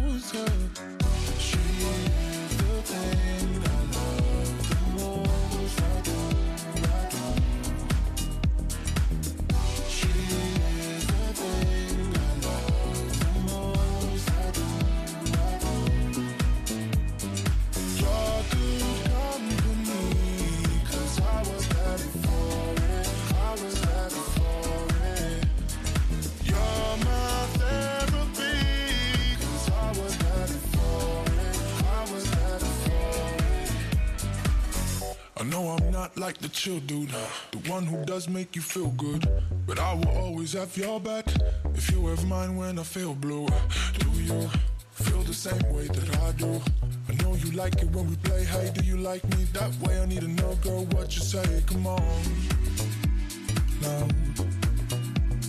Like the chill dude, the one who does make you feel good, but I will always have your back if you have mine when I feel blue. Do you feel the same way that I do? I know you like it when we play. Hey, do you like me that way? I need to know, girl, what you say. Come on now.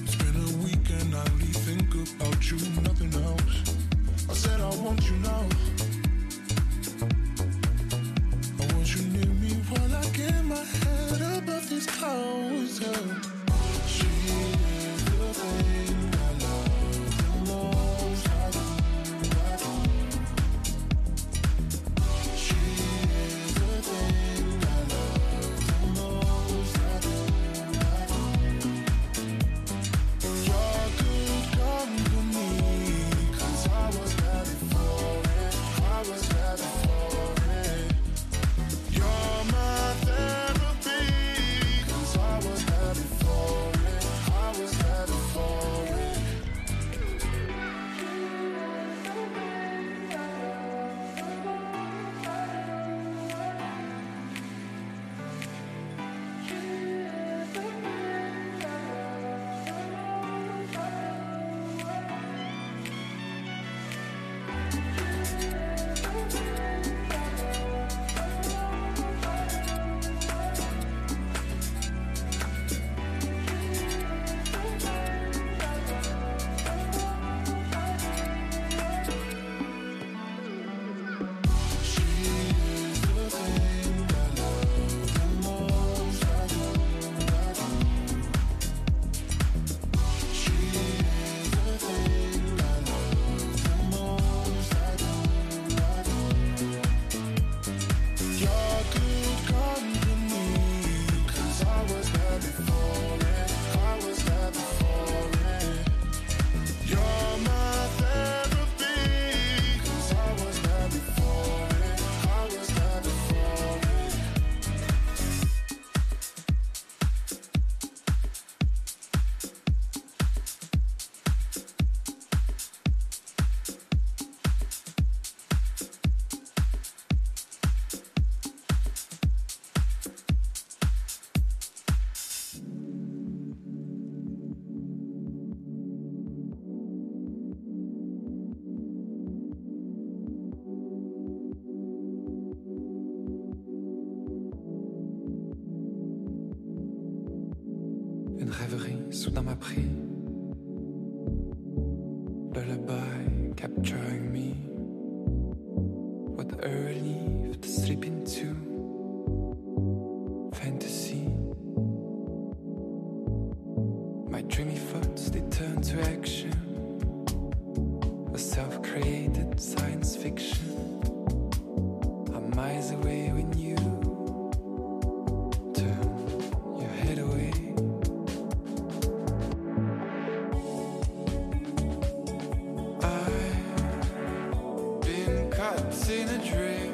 It's been a week and I only think about you, nothing else. I said I want you now. I want you near me while I get my head above these clouds. She is the thing I love the most. I do, I do. She is the thing I love the most. I do, I do. Y'all could come to me, cause I was ready for it. Une rêverie soudain m'a pris. Lullaby capturing me. What a relief to sleep into. Fantasy. My dreamy thoughts, they turn to action. A self-created science fiction. I'm miles away when you turn your head away. I've been caught in a dream.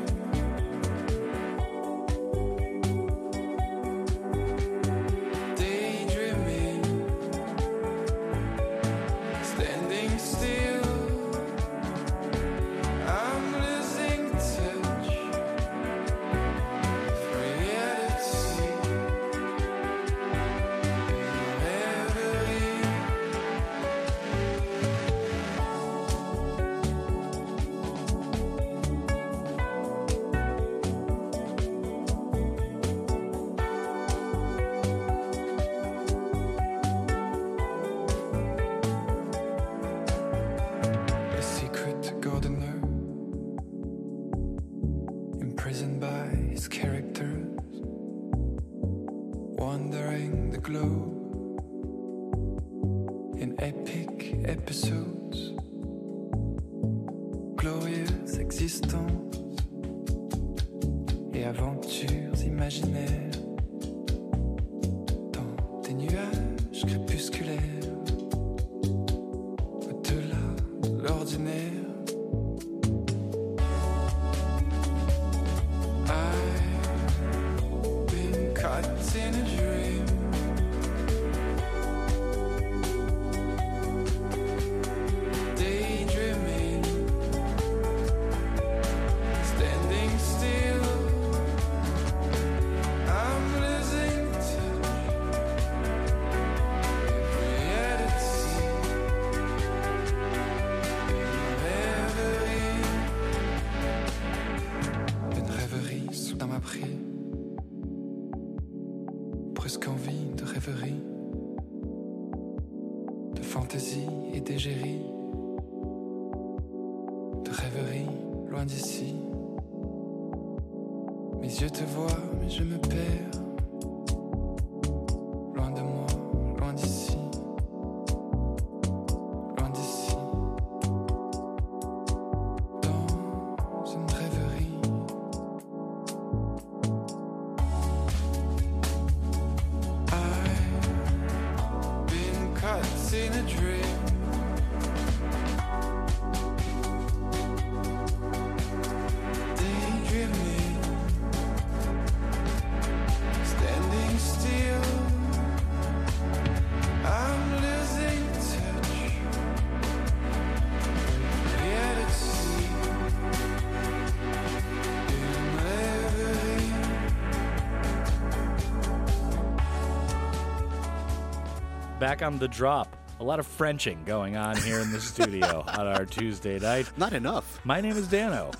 Back on the drop. A lot of Frenching going on here in the studio on our Tuesday night. Not enough. My name is Dano.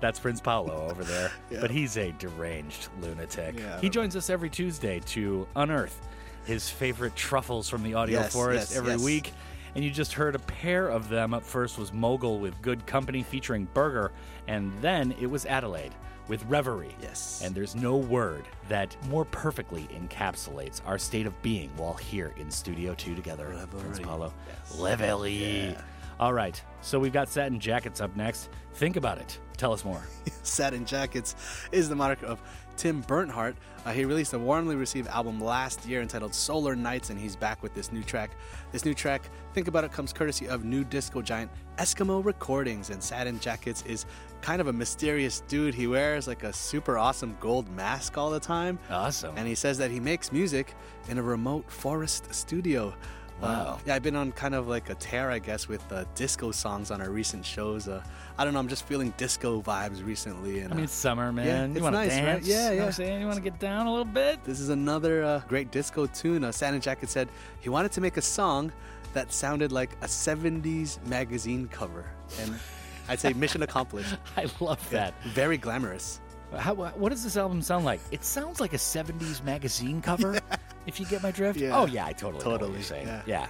That's Prince Paolo over there. Yeah. But he's a deranged lunatic. Yeah, he joins know. us every Tuesday to unearth his favorite truffles from the audio yes, forest yes, every yes. week. And you just heard a pair of them. Up first was Mogul with Good Company featuring Berger. And then it was Adelaide with Reverie. Yes. And there's no word that more perfectly encapsulates our state of being while here in Studio two together. Reverie. Prince Paolo. Yes. Reverie. Yeah. All right. So we've got Satin Jackets up next. Think about it. Tell us more. Satin Jackets is the moniker of Tim Bernhardt. Uh, he released a warmly received album last year entitled Solar Nights, and he's back with this new track. This new track, Think About It, comes courtesy of new disco giant Eskimo Recordings, and Satin Jackets is kind of a mysterious dude. He wears like a super awesome gold mask all the time. Awesome. And he says that he makes music in a remote forest studio. Wow. Uh, yeah, I've been on kind of like a tear, I guess, with uh, disco songs on our recent shows. Uh, I don't know, I'm just feeling disco vibes recently. And, I mean, it's summer, man. Yeah, you it's wanna nice, dance, right? Yeah, yeah. You know what I'm saying? You want to get down a little bit? This is another uh, great disco tune. Uh, Satin Jacket said he wanted to make a song that sounded like a seventies magazine cover. And I'd say mission accomplished. I love that. Yeah, very glamorous. How, what does this album sound like? It sounds like a seventies magazine cover. Yeah. if you get my drift? Yeah. Oh, yeah, I totally, totally know what you're saying. Yeah. yeah.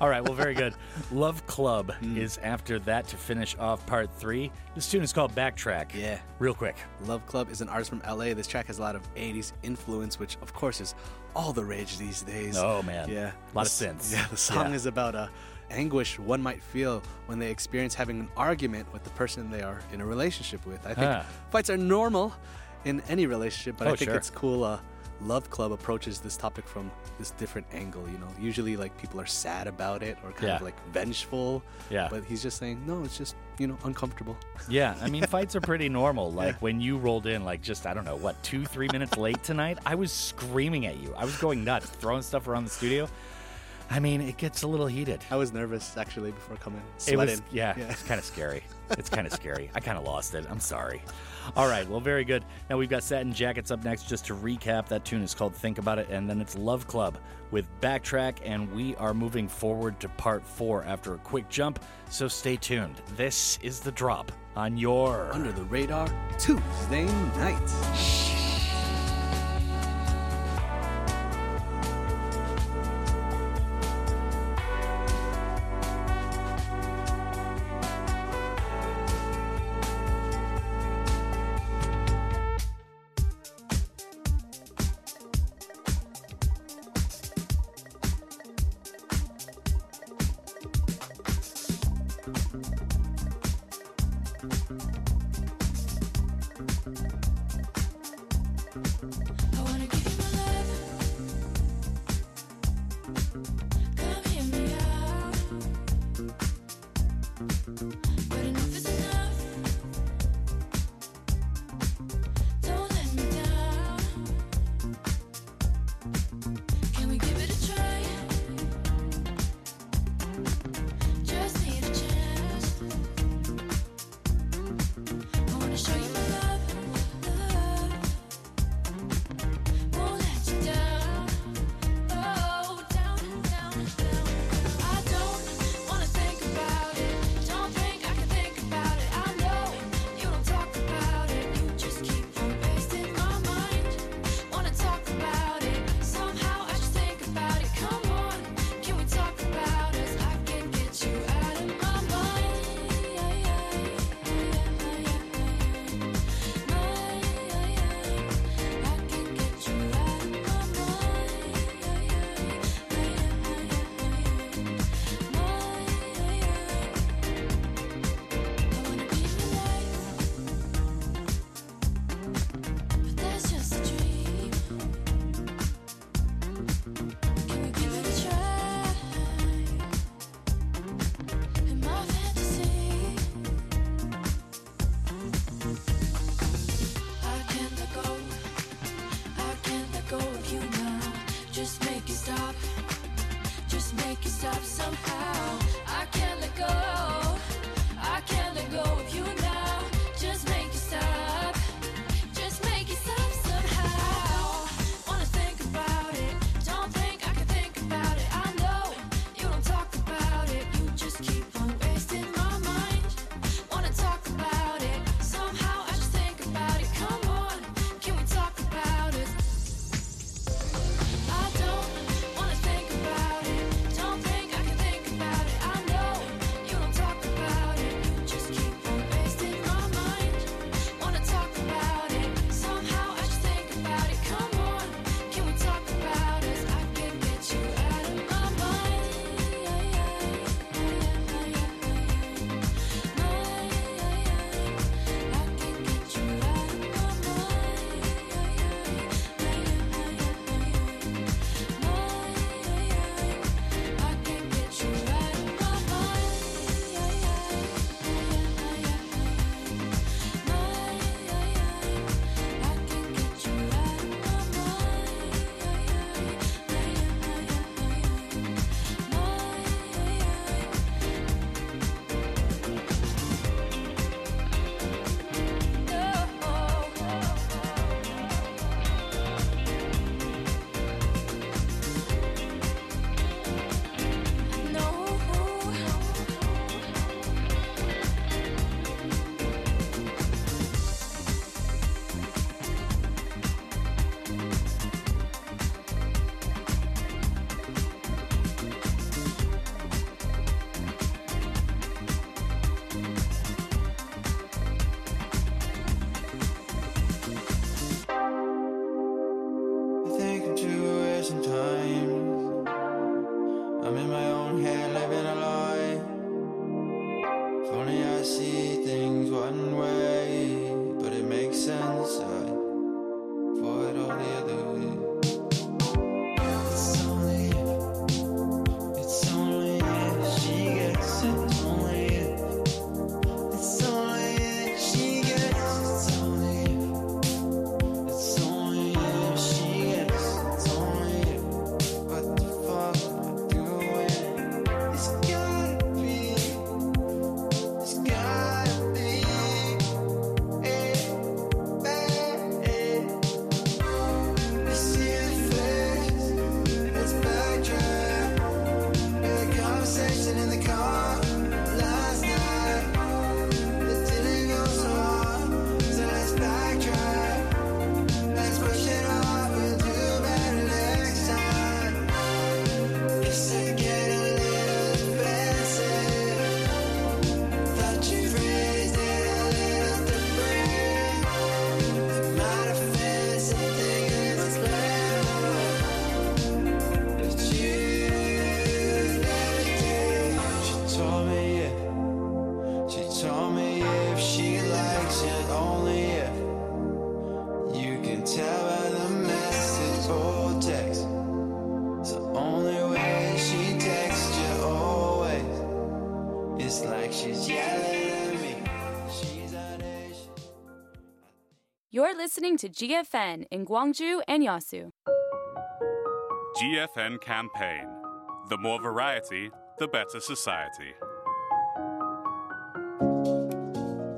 All right, well, very good. Love Club mm. is after that to finish off part three. This tune is called Backtrack. Yeah. Real quick. Love Club is an artist from L A. This track has a lot of eighties influence, which, of course, is all the rage these days. Oh, man. Yeah. A lot the, of synths. Yeah, the song yeah. is about a... anguish one might feel when they experience having an argument with the person they are in a relationship with. I think ah. fights are normal in any relationship, but oh, I think sure. it's cool. Uh, Love Club approaches this topic from this different angle, you know. Usually, like, people are sad about it or kind yeah. of, like, vengeful. Yeah. But he's just saying, no, it's just, you know, uncomfortable. Yeah. I mean, fights are pretty normal. Like, yeah. when you rolled in, like, just, I don't know, what, two, three minutes late tonight? I was screaming at you. I was going nuts, throwing stuff around the studio. I mean, it gets a little heated. I was nervous, actually, before coming. Sweating. It was, yeah, yeah, it's kind of scary. It's kind of scary. I kind of lost it. I'm sorry. All right, well, very good. Now we've got Satin Jackets up next. Just to recap, that tune is called Think About It, and then it's Love Club with Backtrack, and we are moving forward to part four after a quick jump, so stay tuned. This is The Drop on your... Under the Radar Tuesday night. Shh. sometimes. I'm in my own head, living a lie. If only I see things one way, but it makes sense. I avoid all the other ways. You're listening to G F N in Gwangju and Yasu. G F N campaign. The more variety, the better society.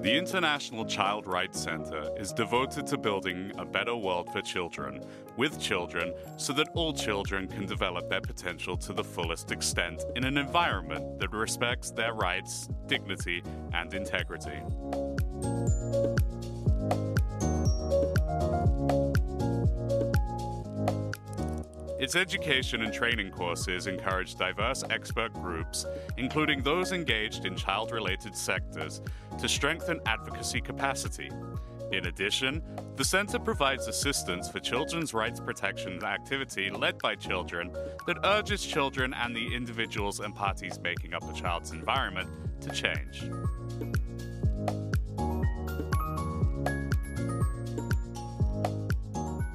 The International Child Rights Center is devoted to building a better world for children, with children, so that all children can develop their potential to the fullest extent in an environment that respects their rights, dignity, and integrity. Its education and training courses encourage diverse expert groups, including those engaged in child-related sectors, to strengthen advocacy capacity. In addition, the Center provides assistance for children's rights protection activity led by children that urges children and the individuals and parties making up a child's environment to change.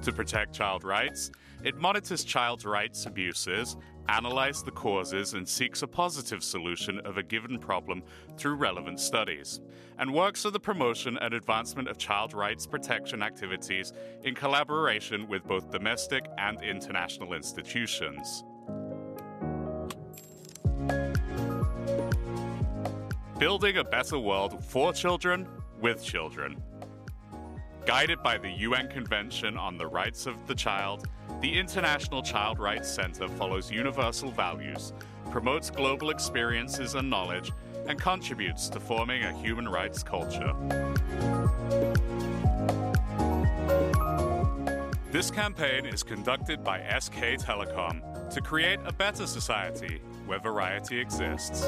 To protect child rights, it monitors child rights abuses, analyzes the causes, and seeks a positive solution of a given problem through relevant studies, and works for the promotion and advancement of child rights protection activities in collaboration with both domestic and international institutions. Building a better world for children, with children. Guided by the U N Convention on the Rights of the Child, the International Child Rights Center follows universal values, promotes global experiences and knowledge, and contributes to forming a human rights culture. This campaign is conducted by S K Telecom to create a better society where variety exists.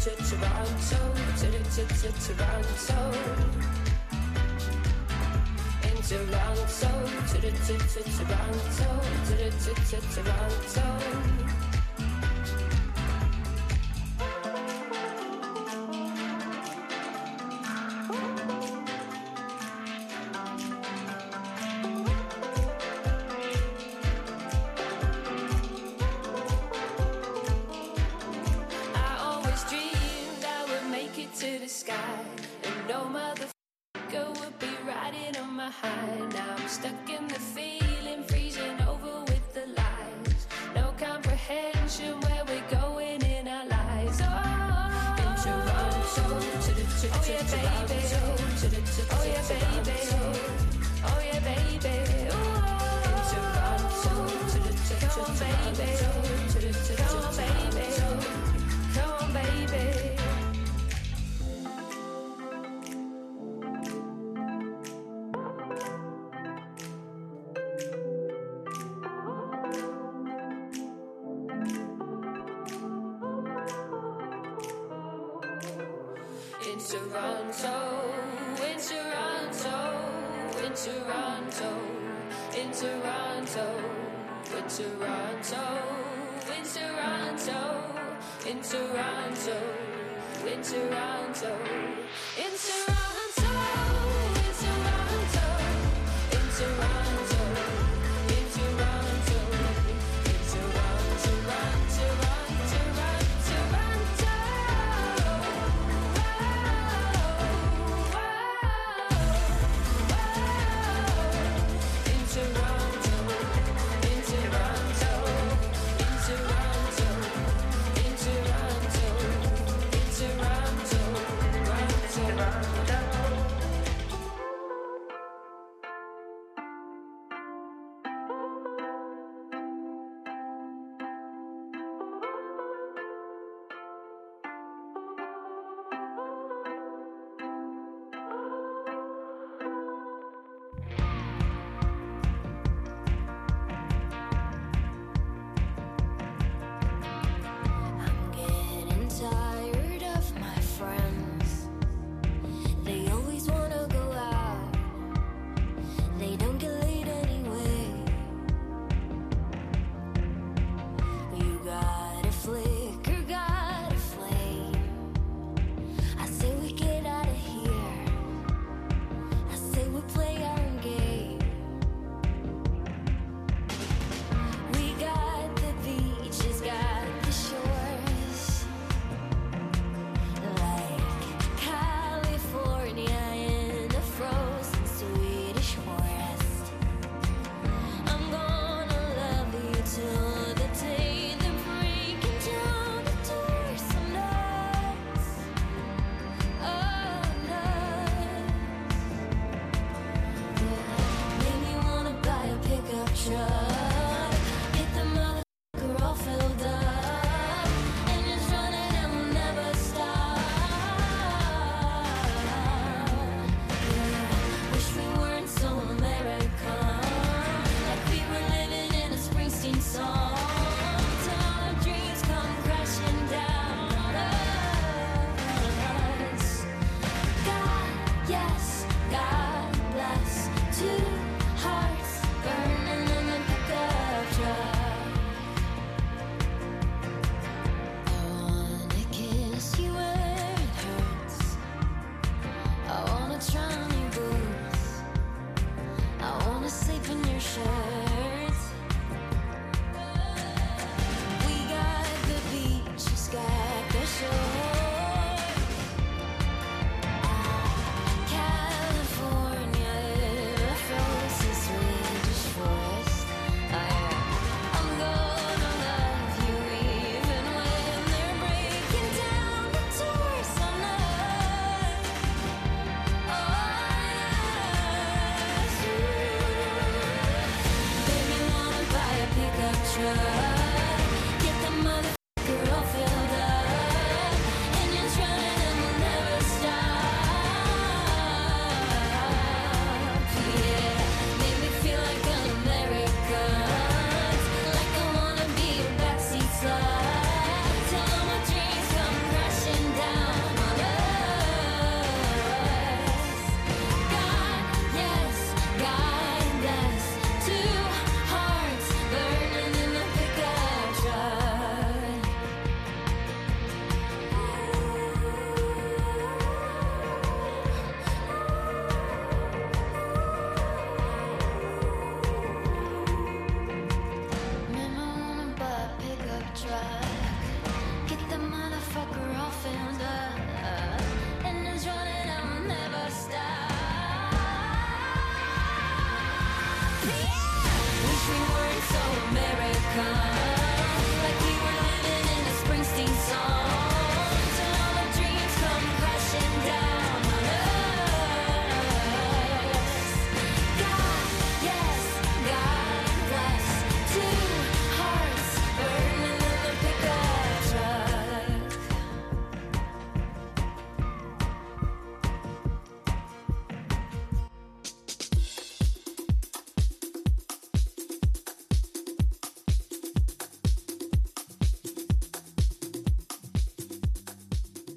Toronto, to the to to Toronto, in God.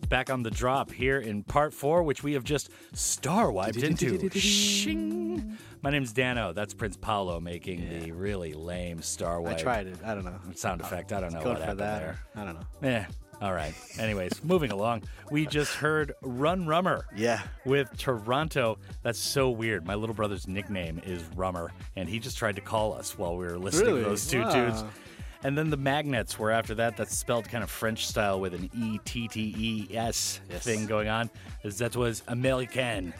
Back on The Drop here in part four, which we have just star-wiped into. Shing. My name's Dano. That's Prince Paolo making yeah. the really lame star wipe. I tried it. I don't know. Sound effect. I don't know what happened that. there. I don't know. Eh. All right. Anyways, moving along. We just heard Run Rummer. Yeah. With Toronto. That's so weird. My little brother's nickname is Rummer, and he just tried to call us while we were listening really? to those two wow. dudes. And then the Magnets were after that. That's spelled kind of French style with an E T T E S yes. thing going on. That was American.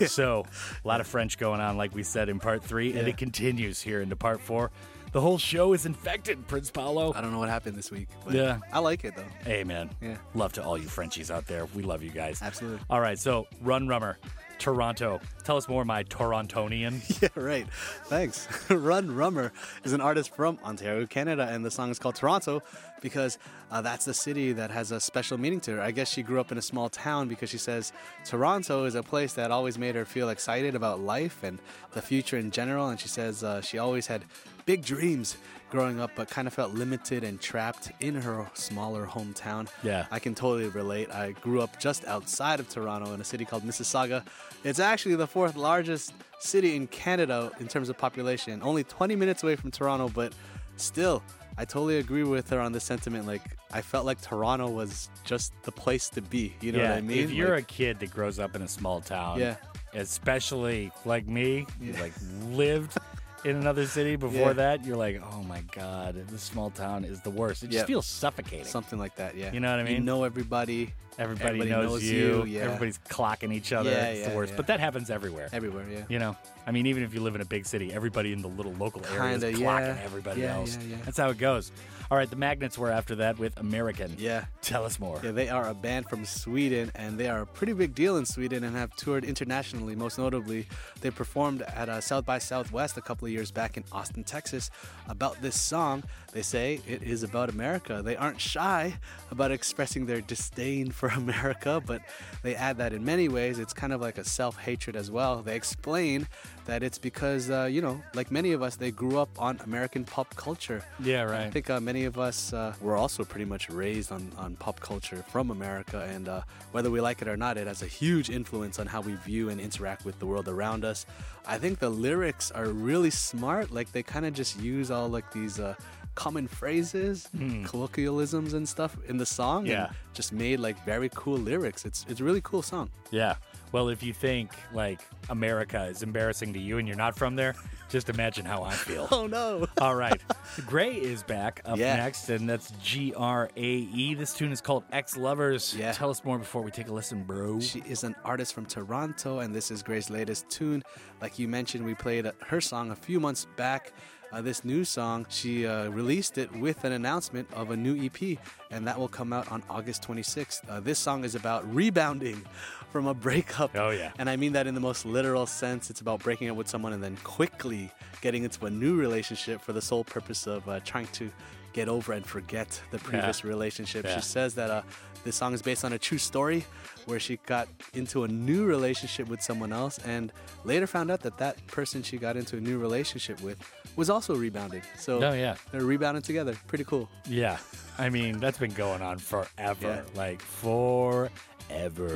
Yeah. So a lot of French going on, like we said in part three. Yeah. And it continues here into part four. The whole show is infected, Prince Paolo. I don't know what happened this week. But yeah. I like it, though. Hey, man. Yeah. Love to all you Frenchies out there. We love you guys. Absolutely. All right. So Run Rummer. Toronto. Tell us more, my Torontonian. Yeah, right. Thanks. Run Rummer is an artist from Ontario, Canada, and the song is called Toronto because uh, that's the city that has a special meaning to her. I guess she grew up in a small town because she says Toronto is a place that always made her feel excited about life and the future in general, and she says uh, she always had big dreams growing up, but kind of felt limited and trapped in her smaller hometown. Yeah. I can totally relate. I grew up just outside of Toronto in a city called Mississauga. It's actually the fourth largest city in Canada in terms of population, only twenty minutes away from Toronto, but still, I totally agree with her on the sentiment. Like, I felt like Toronto was just the place to be. You know yeah, what I mean? If you're like, a kid that grows up in a small town, yeah. especially like me, yeah. like lived in another city before yeah. that, you're like, oh my God, this small town is the worst. It just yep. feels suffocating. Something like that, yeah. You know what I mean? You know everybody. Everybody, everybody knows, knows you. you yeah. Everybody's clocking each other. Yeah, it's yeah, the worst. Yeah. But that happens everywhere. Everywhere, yeah. You know? I mean, even if you live in a big city, everybody in the little local area is clocking yeah. everybody yeah, else. Yeah, yeah. That's how it goes. All right, the Magnets were after that with American. Yeah. Tell us more. Yeah, they are a band from Sweden, and they are a pretty big deal in Sweden and have toured internationally. Most notably, they performed at uh, South by Southwest a couple of years back in Austin, Texas. About this song, they say it is about America. They aren't shy about expressing their disdain for America, but they add that in many ways, it's kind of like a self-hatred as well. They explain that it's because, uh, you know, like many of us, they grew up on American pop culture. Yeah, right. I think uh, many of us uh, were also pretty much raised on, on pop culture from America, and uh, whether we like it or not, it has a huge influence on how we view and interact with the world around us. I think the lyrics are really smart. Like, they kind of just use all, like, these uh, common phrases, mm. colloquialisms and stuff in the song, yeah. and just made, like, very cool lyrics. It's, it's a really cool song. Yeah. Well, if you think, like, America is embarrassing to you and you're not from there, just imagine how I feel. Oh, no. All right. GRAE is back up yeah. next, and that's G R A E. This tune is called Ex-Lovers. Yeah. Tell us more before we take a listen, bro. She is an artist from Toronto, and this is GRAE's latest tune. Like you mentioned, we played her song a few months back. Uh, this new song, she uh, released it with an announcement of a new E P, and that will come out on August twenty-sixth. Uh, this song is about rebounding from a breakup. Oh, yeah. And I mean that in the most literal sense. It's about breaking up with someone and then quickly getting into a new relationship for the sole purpose of uh, trying to get over and forget the previous yeah. relationship. Yeah. She says that uh, this song is based on a true story where she got into a new relationship with someone else and later found out that that person she got into a new relationship with was also rebounding. So oh, yeah. they're rebounding together. Pretty cool. Yeah. I mean, that's been going on forever. Yeah. Like, forever.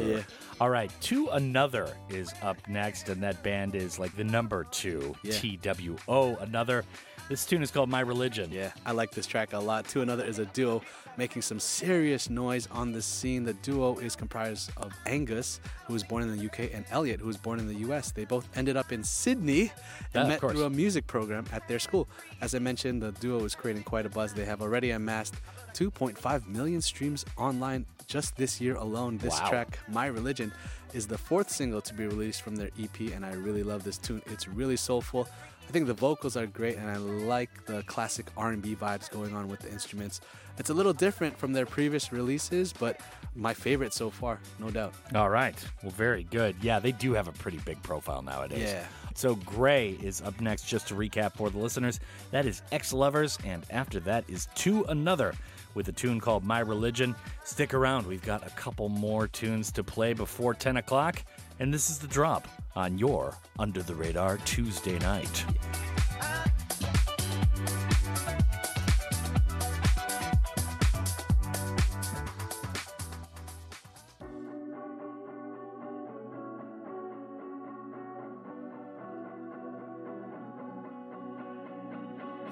Yeah. All right. Two Another is up next, and that band is like the number two, yeah. T W O, Another. This tune is called My Religion. Yeah, I like this track a lot. Two Another is a duo making some serious noise on the scene. The duo is comprised of Angus, who was born in the U K, and Elliot, who was born in the U S. They both ended up in Sydney and uh, met through a music program at their school. As I mentioned, the duo is creating quite a buzz. They have already amassed two point five million streams online just this year alone. This wow. track, My Religion, is the fourth single to be released from their E P, and I really love this tune. It's really soulful. I think the vocals are great, and I like the classic R and B vibes going on with the instruments. It's a little different from their previous releases, but my favorite so far, no doubt. All right. Well, very good. Yeah, they do have a pretty big profile nowadays. Yeah. So GRAE is up next, just to recap for the listeners. That is Ex-Lovers, and after that is Two Another with a tune called My Religion. Stick around. We've got a couple more tunes to play before ten o'clock, and this is The Drop on your Under the Radar Tuesday night.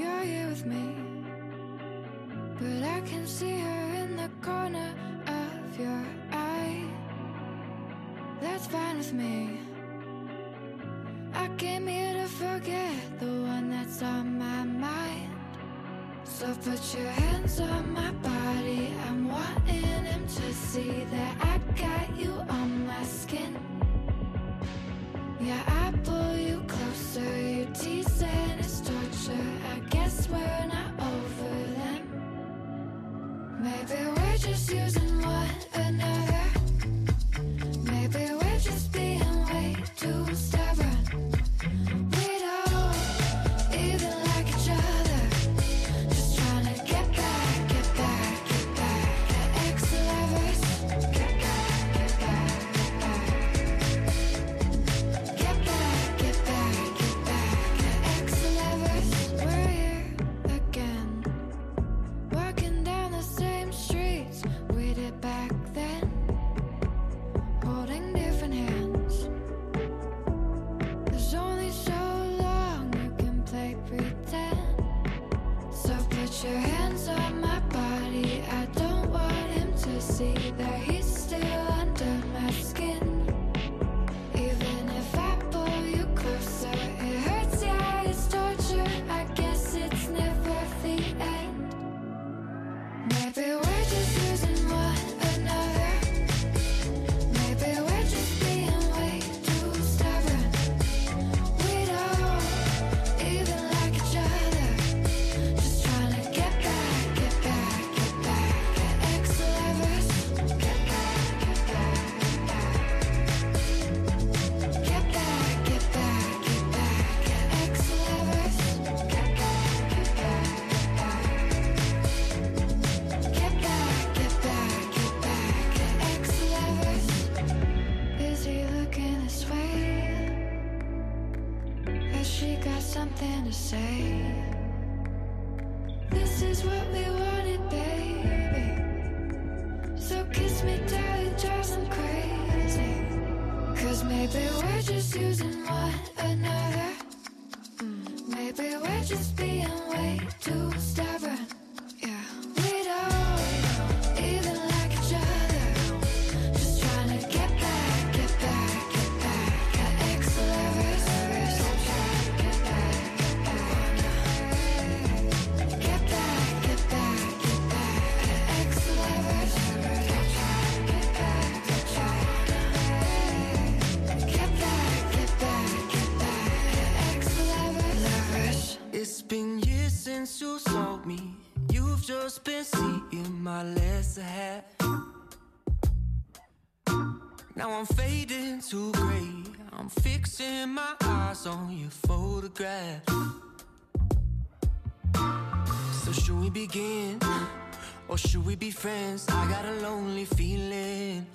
You're here with me, but I can see her in the corner of your eye. That's fine with me. I came here to forget the one that's on my mind. So put your hands on my body. I'm wanting him to see that I got you on my skin. Yeah, I pull you closer. You tease and it's torture. I guess we're not over them. Maybe we're just using one another. Maybe we're just being way too stubborn. We don't even like each other. Just trying to get back, get back, get back at ex-lovers. Get back, get back, get back. Get back, get back, get back at ex-lovers. We're here again, walking down the same streets we did back then. Holding different hands. There's only so long you can play pretend. So put your hands on my body. I don't want him to see that he's still under my skin. Even if I pull you closer, it hurts, yeah, it's torture. I guess it's never the end. Maybe we're just using one another. Maybe we're just being way too stubborn. We don't even like each other. Just trying to get back, get back, get back at ex-lovers. Get back, get back, get back. Get back, get back, get back at ex-lovers. Get back, get back, get back. Get back, get back, get back at ex-lovers. Is he looking this way? Has she got something to say? This is what we wanted, baby. So kiss me till it drives him crazy. Cause maybe we're just using one another. Mm, Maybe we're just being way too stubborn. Yeah. We don't even like each other. Just trying to get back, get back, get back at ex-lovers. Get back, get back, get back. Get back, get back, get back at ex-lovers. Get back, get back, get back. Get back, get back, get back at ex-lovers. It's been years since you saw me. You've just been seeing my less I had. Now I'm fading to grey. I'm fixing my eyes on your photograph. So should we begin? Or should we be friends? I got a lonely feeling.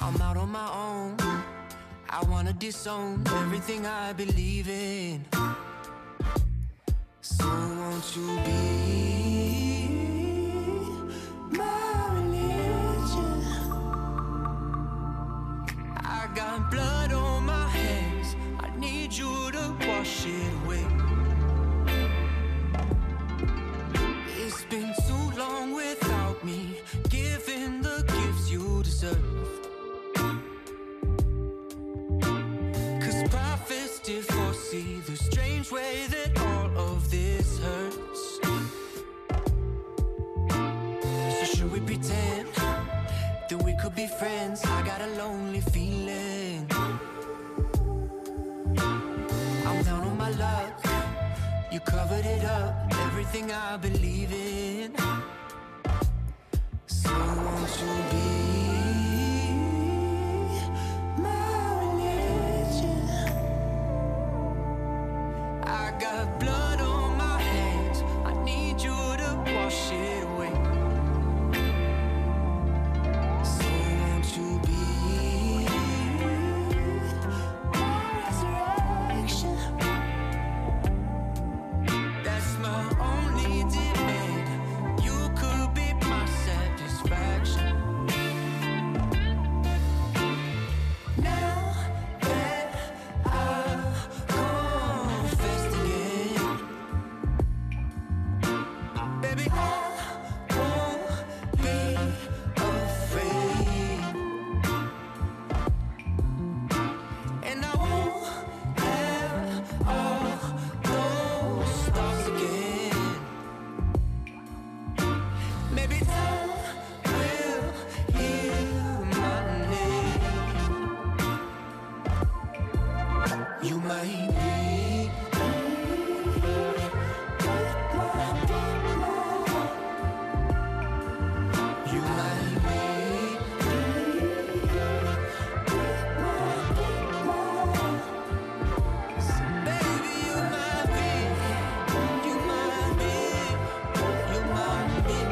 I'm out on my own. I wanna disown everything I believe in. So won't you be my religion? I got blood on my hands. I need you to wash it away. It's been too long without me giving the gifts you deserve. Cause prophets did foresee the strange way that all of this hurts. So should we pretend that we could be friends? I got a lonely feeling. You covered it up, everything I believe in. So won't you be my religion? I got blood on my hands, I need you to wash it away. So won't you be my resurrection? That's my only demand. You could be my satisfaction. Now that I've confessed again, baby, I won't be afraid. And I won't have all those thoughts again. Maybe time will heal my name. You might be You might Baby, you might be, you might be, you might be mine. You might be, you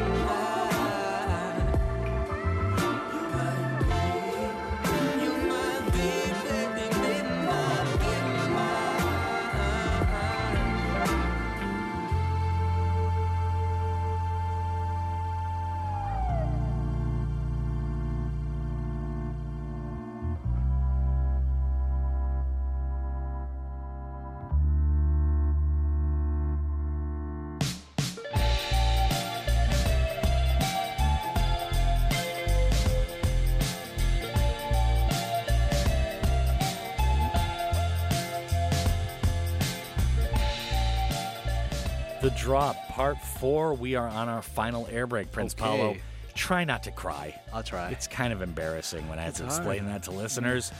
might be, baby, you might be mine. The Drop, part four. We are on our final air break, Prince Okay. Paolo. Try not to cry. I'll try. It's kind of embarrassing when I have to explain that to listeners.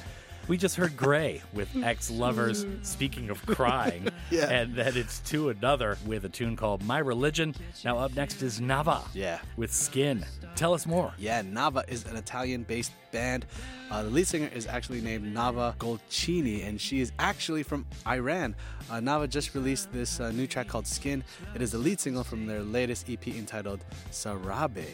We just heard GRAE with Ex-Lovers, speaking of crying, Yeah. and then it's Two Another with a tune called My Religion. Now up next is Nava Yeah. with Skin. Tell us more. Yeah, Nava is an Italian-based band. Uh, the lead singer is actually named Nava Golcini, and she is actually from Iran. Uh, Nava just released this uh, new track called Skin. It is the lead single from their latest E P entitled Sarabe.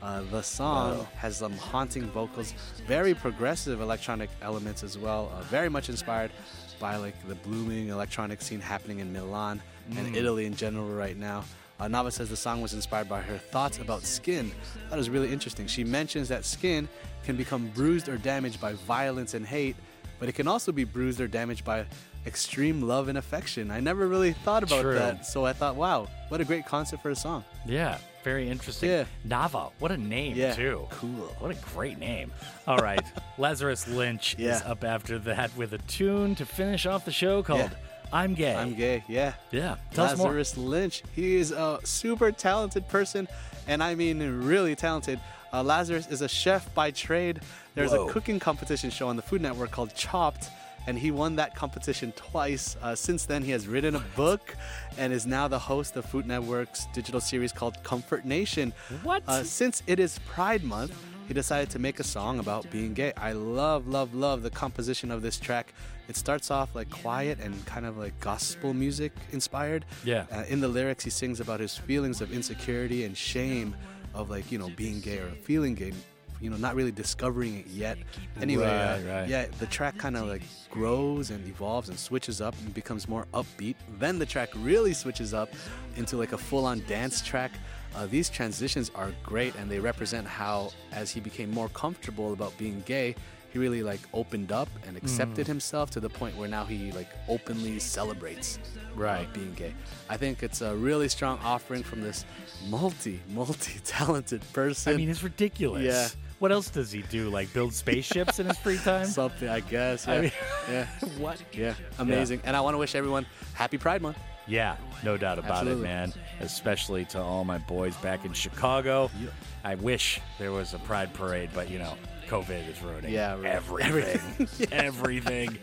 Uh, the song wow. has some haunting vocals, very progressive electronic elements as well, uh, very much inspired by like the blooming electronic scene happening in Milan mm. and Italy in general right now. Uh, Nava says the song was inspired by her thoughts about skin. That is really interesting. She mentions that skin can become bruised or damaged by violence and hate, but it can also be bruised or damaged by extreme love and affection. I never really thought about True. that, so I thought, wow, what a great concept for a song. Yeah. Very interesting. Yeah. Nava, what a name, yeah. too. Cool. What a great name. All right. Lazarus Lynch yeah. is up after that with a tune to finish off the show called yeah. I'm Gay. I'm Gay, yeah. Yeah. Tell us more. Lazarus Lynch. He is a super talented person, and I mean really talented. Uh, Lazarus is a chef by trade. There's Whoa. a cooking competition show on the Food Network called Chopped, and he won that competition twice. Uh, since then, he has written a book and is now the host of Food Network's digital series called Comfort Nation. What? Uh, since it is Pride Month, he decided to make a song about being gay. I love, love, love the composition of this track. It starts off like quiet and kind of like gospel music inspired. Yeah. Uh, in the lyrics, he sings about his feelings of insecurity and shame of like, you know, being gay or feeling gay. You know, not really discovering it yet. Anyway, right, uh, right. yeah, the track kind of like grows and evolves and switches up and becomes more upbeat. Then the track really switches up into like a full-on dance track. Uh, these transitions are great, and they represent how, as he became more comfortable about being gay, he really like opened up and accepted mm. himself to the point where now he like openly celebrates right. uh, being gay. I think it's a really strong offering from this multi, multi-talented person. I mean, it's ridiculous. Yeah. What else does he do? Like build spaceships in his free time? Something, I guess. Yeah. I mean, yeah. What? Yeah. Amazing. Yeah. And I want to wish everyone happy Pride Month. Yeah, no doubt about Absolutely. it, man. Especially to all my boys back in Chicago. Yeah. I wish there was a Pride Parade, but, you know, COVID is ruining yeah, right. everything. Everything. yeah. everything.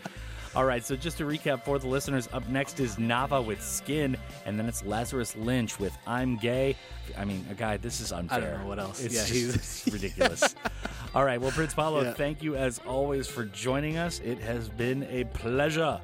All right, so just to recap for the listeners, up next is Nava with Skin, and then it's Lazarus Lynch with I'm Gay. I mean, a guy, this is unfair. I don't know what else. It's yeah, he's ridiculous. All right, well, Prince Paolo, yeah. thank you as always for joining us. It has been a pleasure.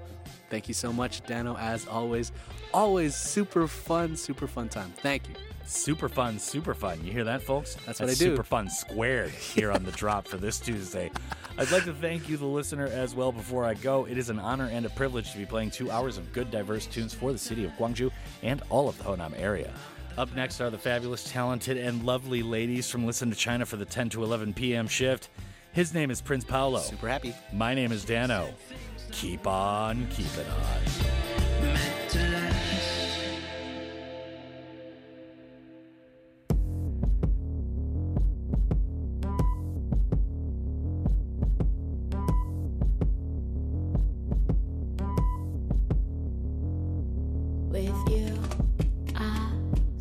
Thank you so much, Dano, as always. Always super fun, super fun time. Thank you. Super fun, super fun. You hear that, folks? That's, That's what I do. Super fun squared here on The Drop for this Tuesday. I'd like to thank you, the listener, as well before I go. It is an honor and a privilege to be playing two hours of good, diverse tunes for the city of Gwangju and all of the Honam area. Up next are the fabulous, talented, and lovely ladies from Listen to China for the ten to eleven p.m. shift. His name is Prince Paolo. Super happy. My name is Dano. Keep on keeping on. With you, I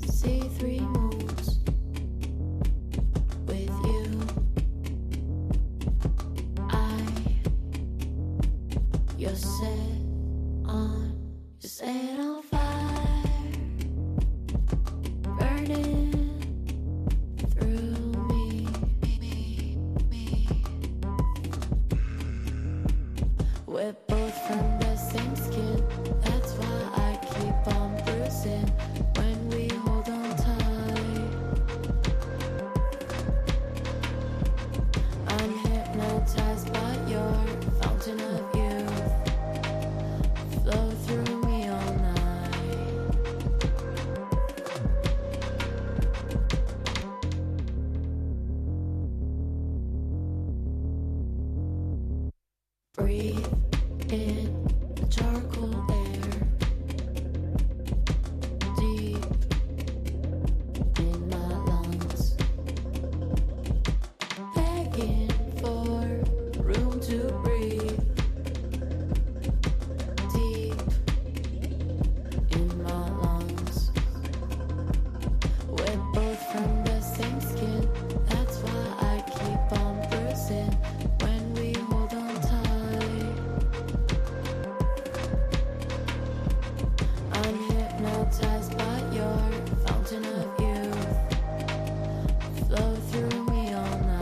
see three moons. With you, I, you're set on, you're set on fire, burning through me, me, me. We're both from the same skin, that's why I keep on bruising when we hold on tight. I'm hypnotized by your fountain of you. Flow through me all night. Breathe in the charcoal air, deep in my lungs, begging for room to breathe. Deep in my lungs, we're both from the same skin. That's why I keep on bruising when we hold on tight. I'm hypnotized by your fountain of youth, flow through me all night.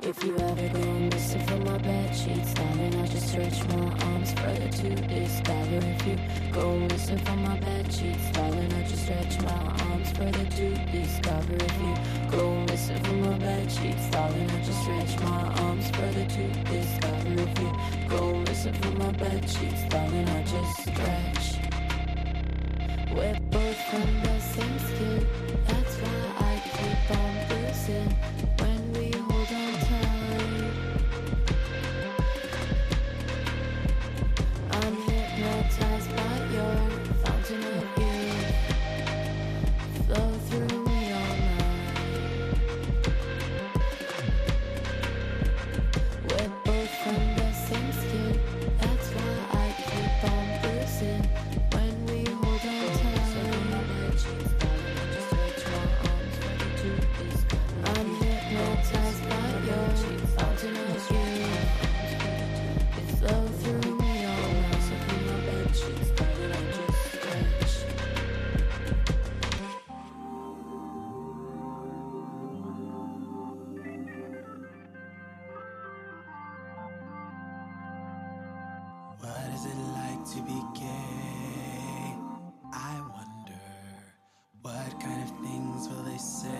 If you ever go missing from my bed sheets, darling, I just stretch my arms further to this dollar. If you go missing from my bed sheets, darling, I just stretch my arms further to discover. If you go missing from my bed sheets, darling, I just stretch my arms further to discover. If you go missing from my bed sheets, darling, I just stretch. We're both from the same skin, that's why I keep on bruising when we hold on tight. I'm hypnotized by your fountain of youth, flow through me all night. We're both from the same skin, that's why I keep on bruising when we hold on tight. I'm hypnotized by your fountain of youth, it flow through me all night. What is it like to be gay? I wonder. What kind of things will they say?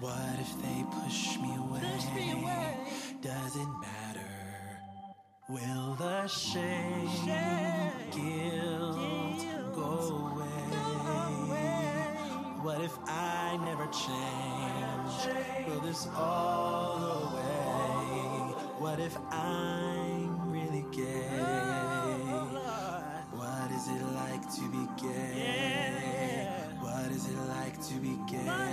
What if they push me away? Doesn't matter. Will the shame, guilt, go away? What if I never change? Will this all go away? What if I'm really gay? What is it like to be gay? What is is it like to be gay?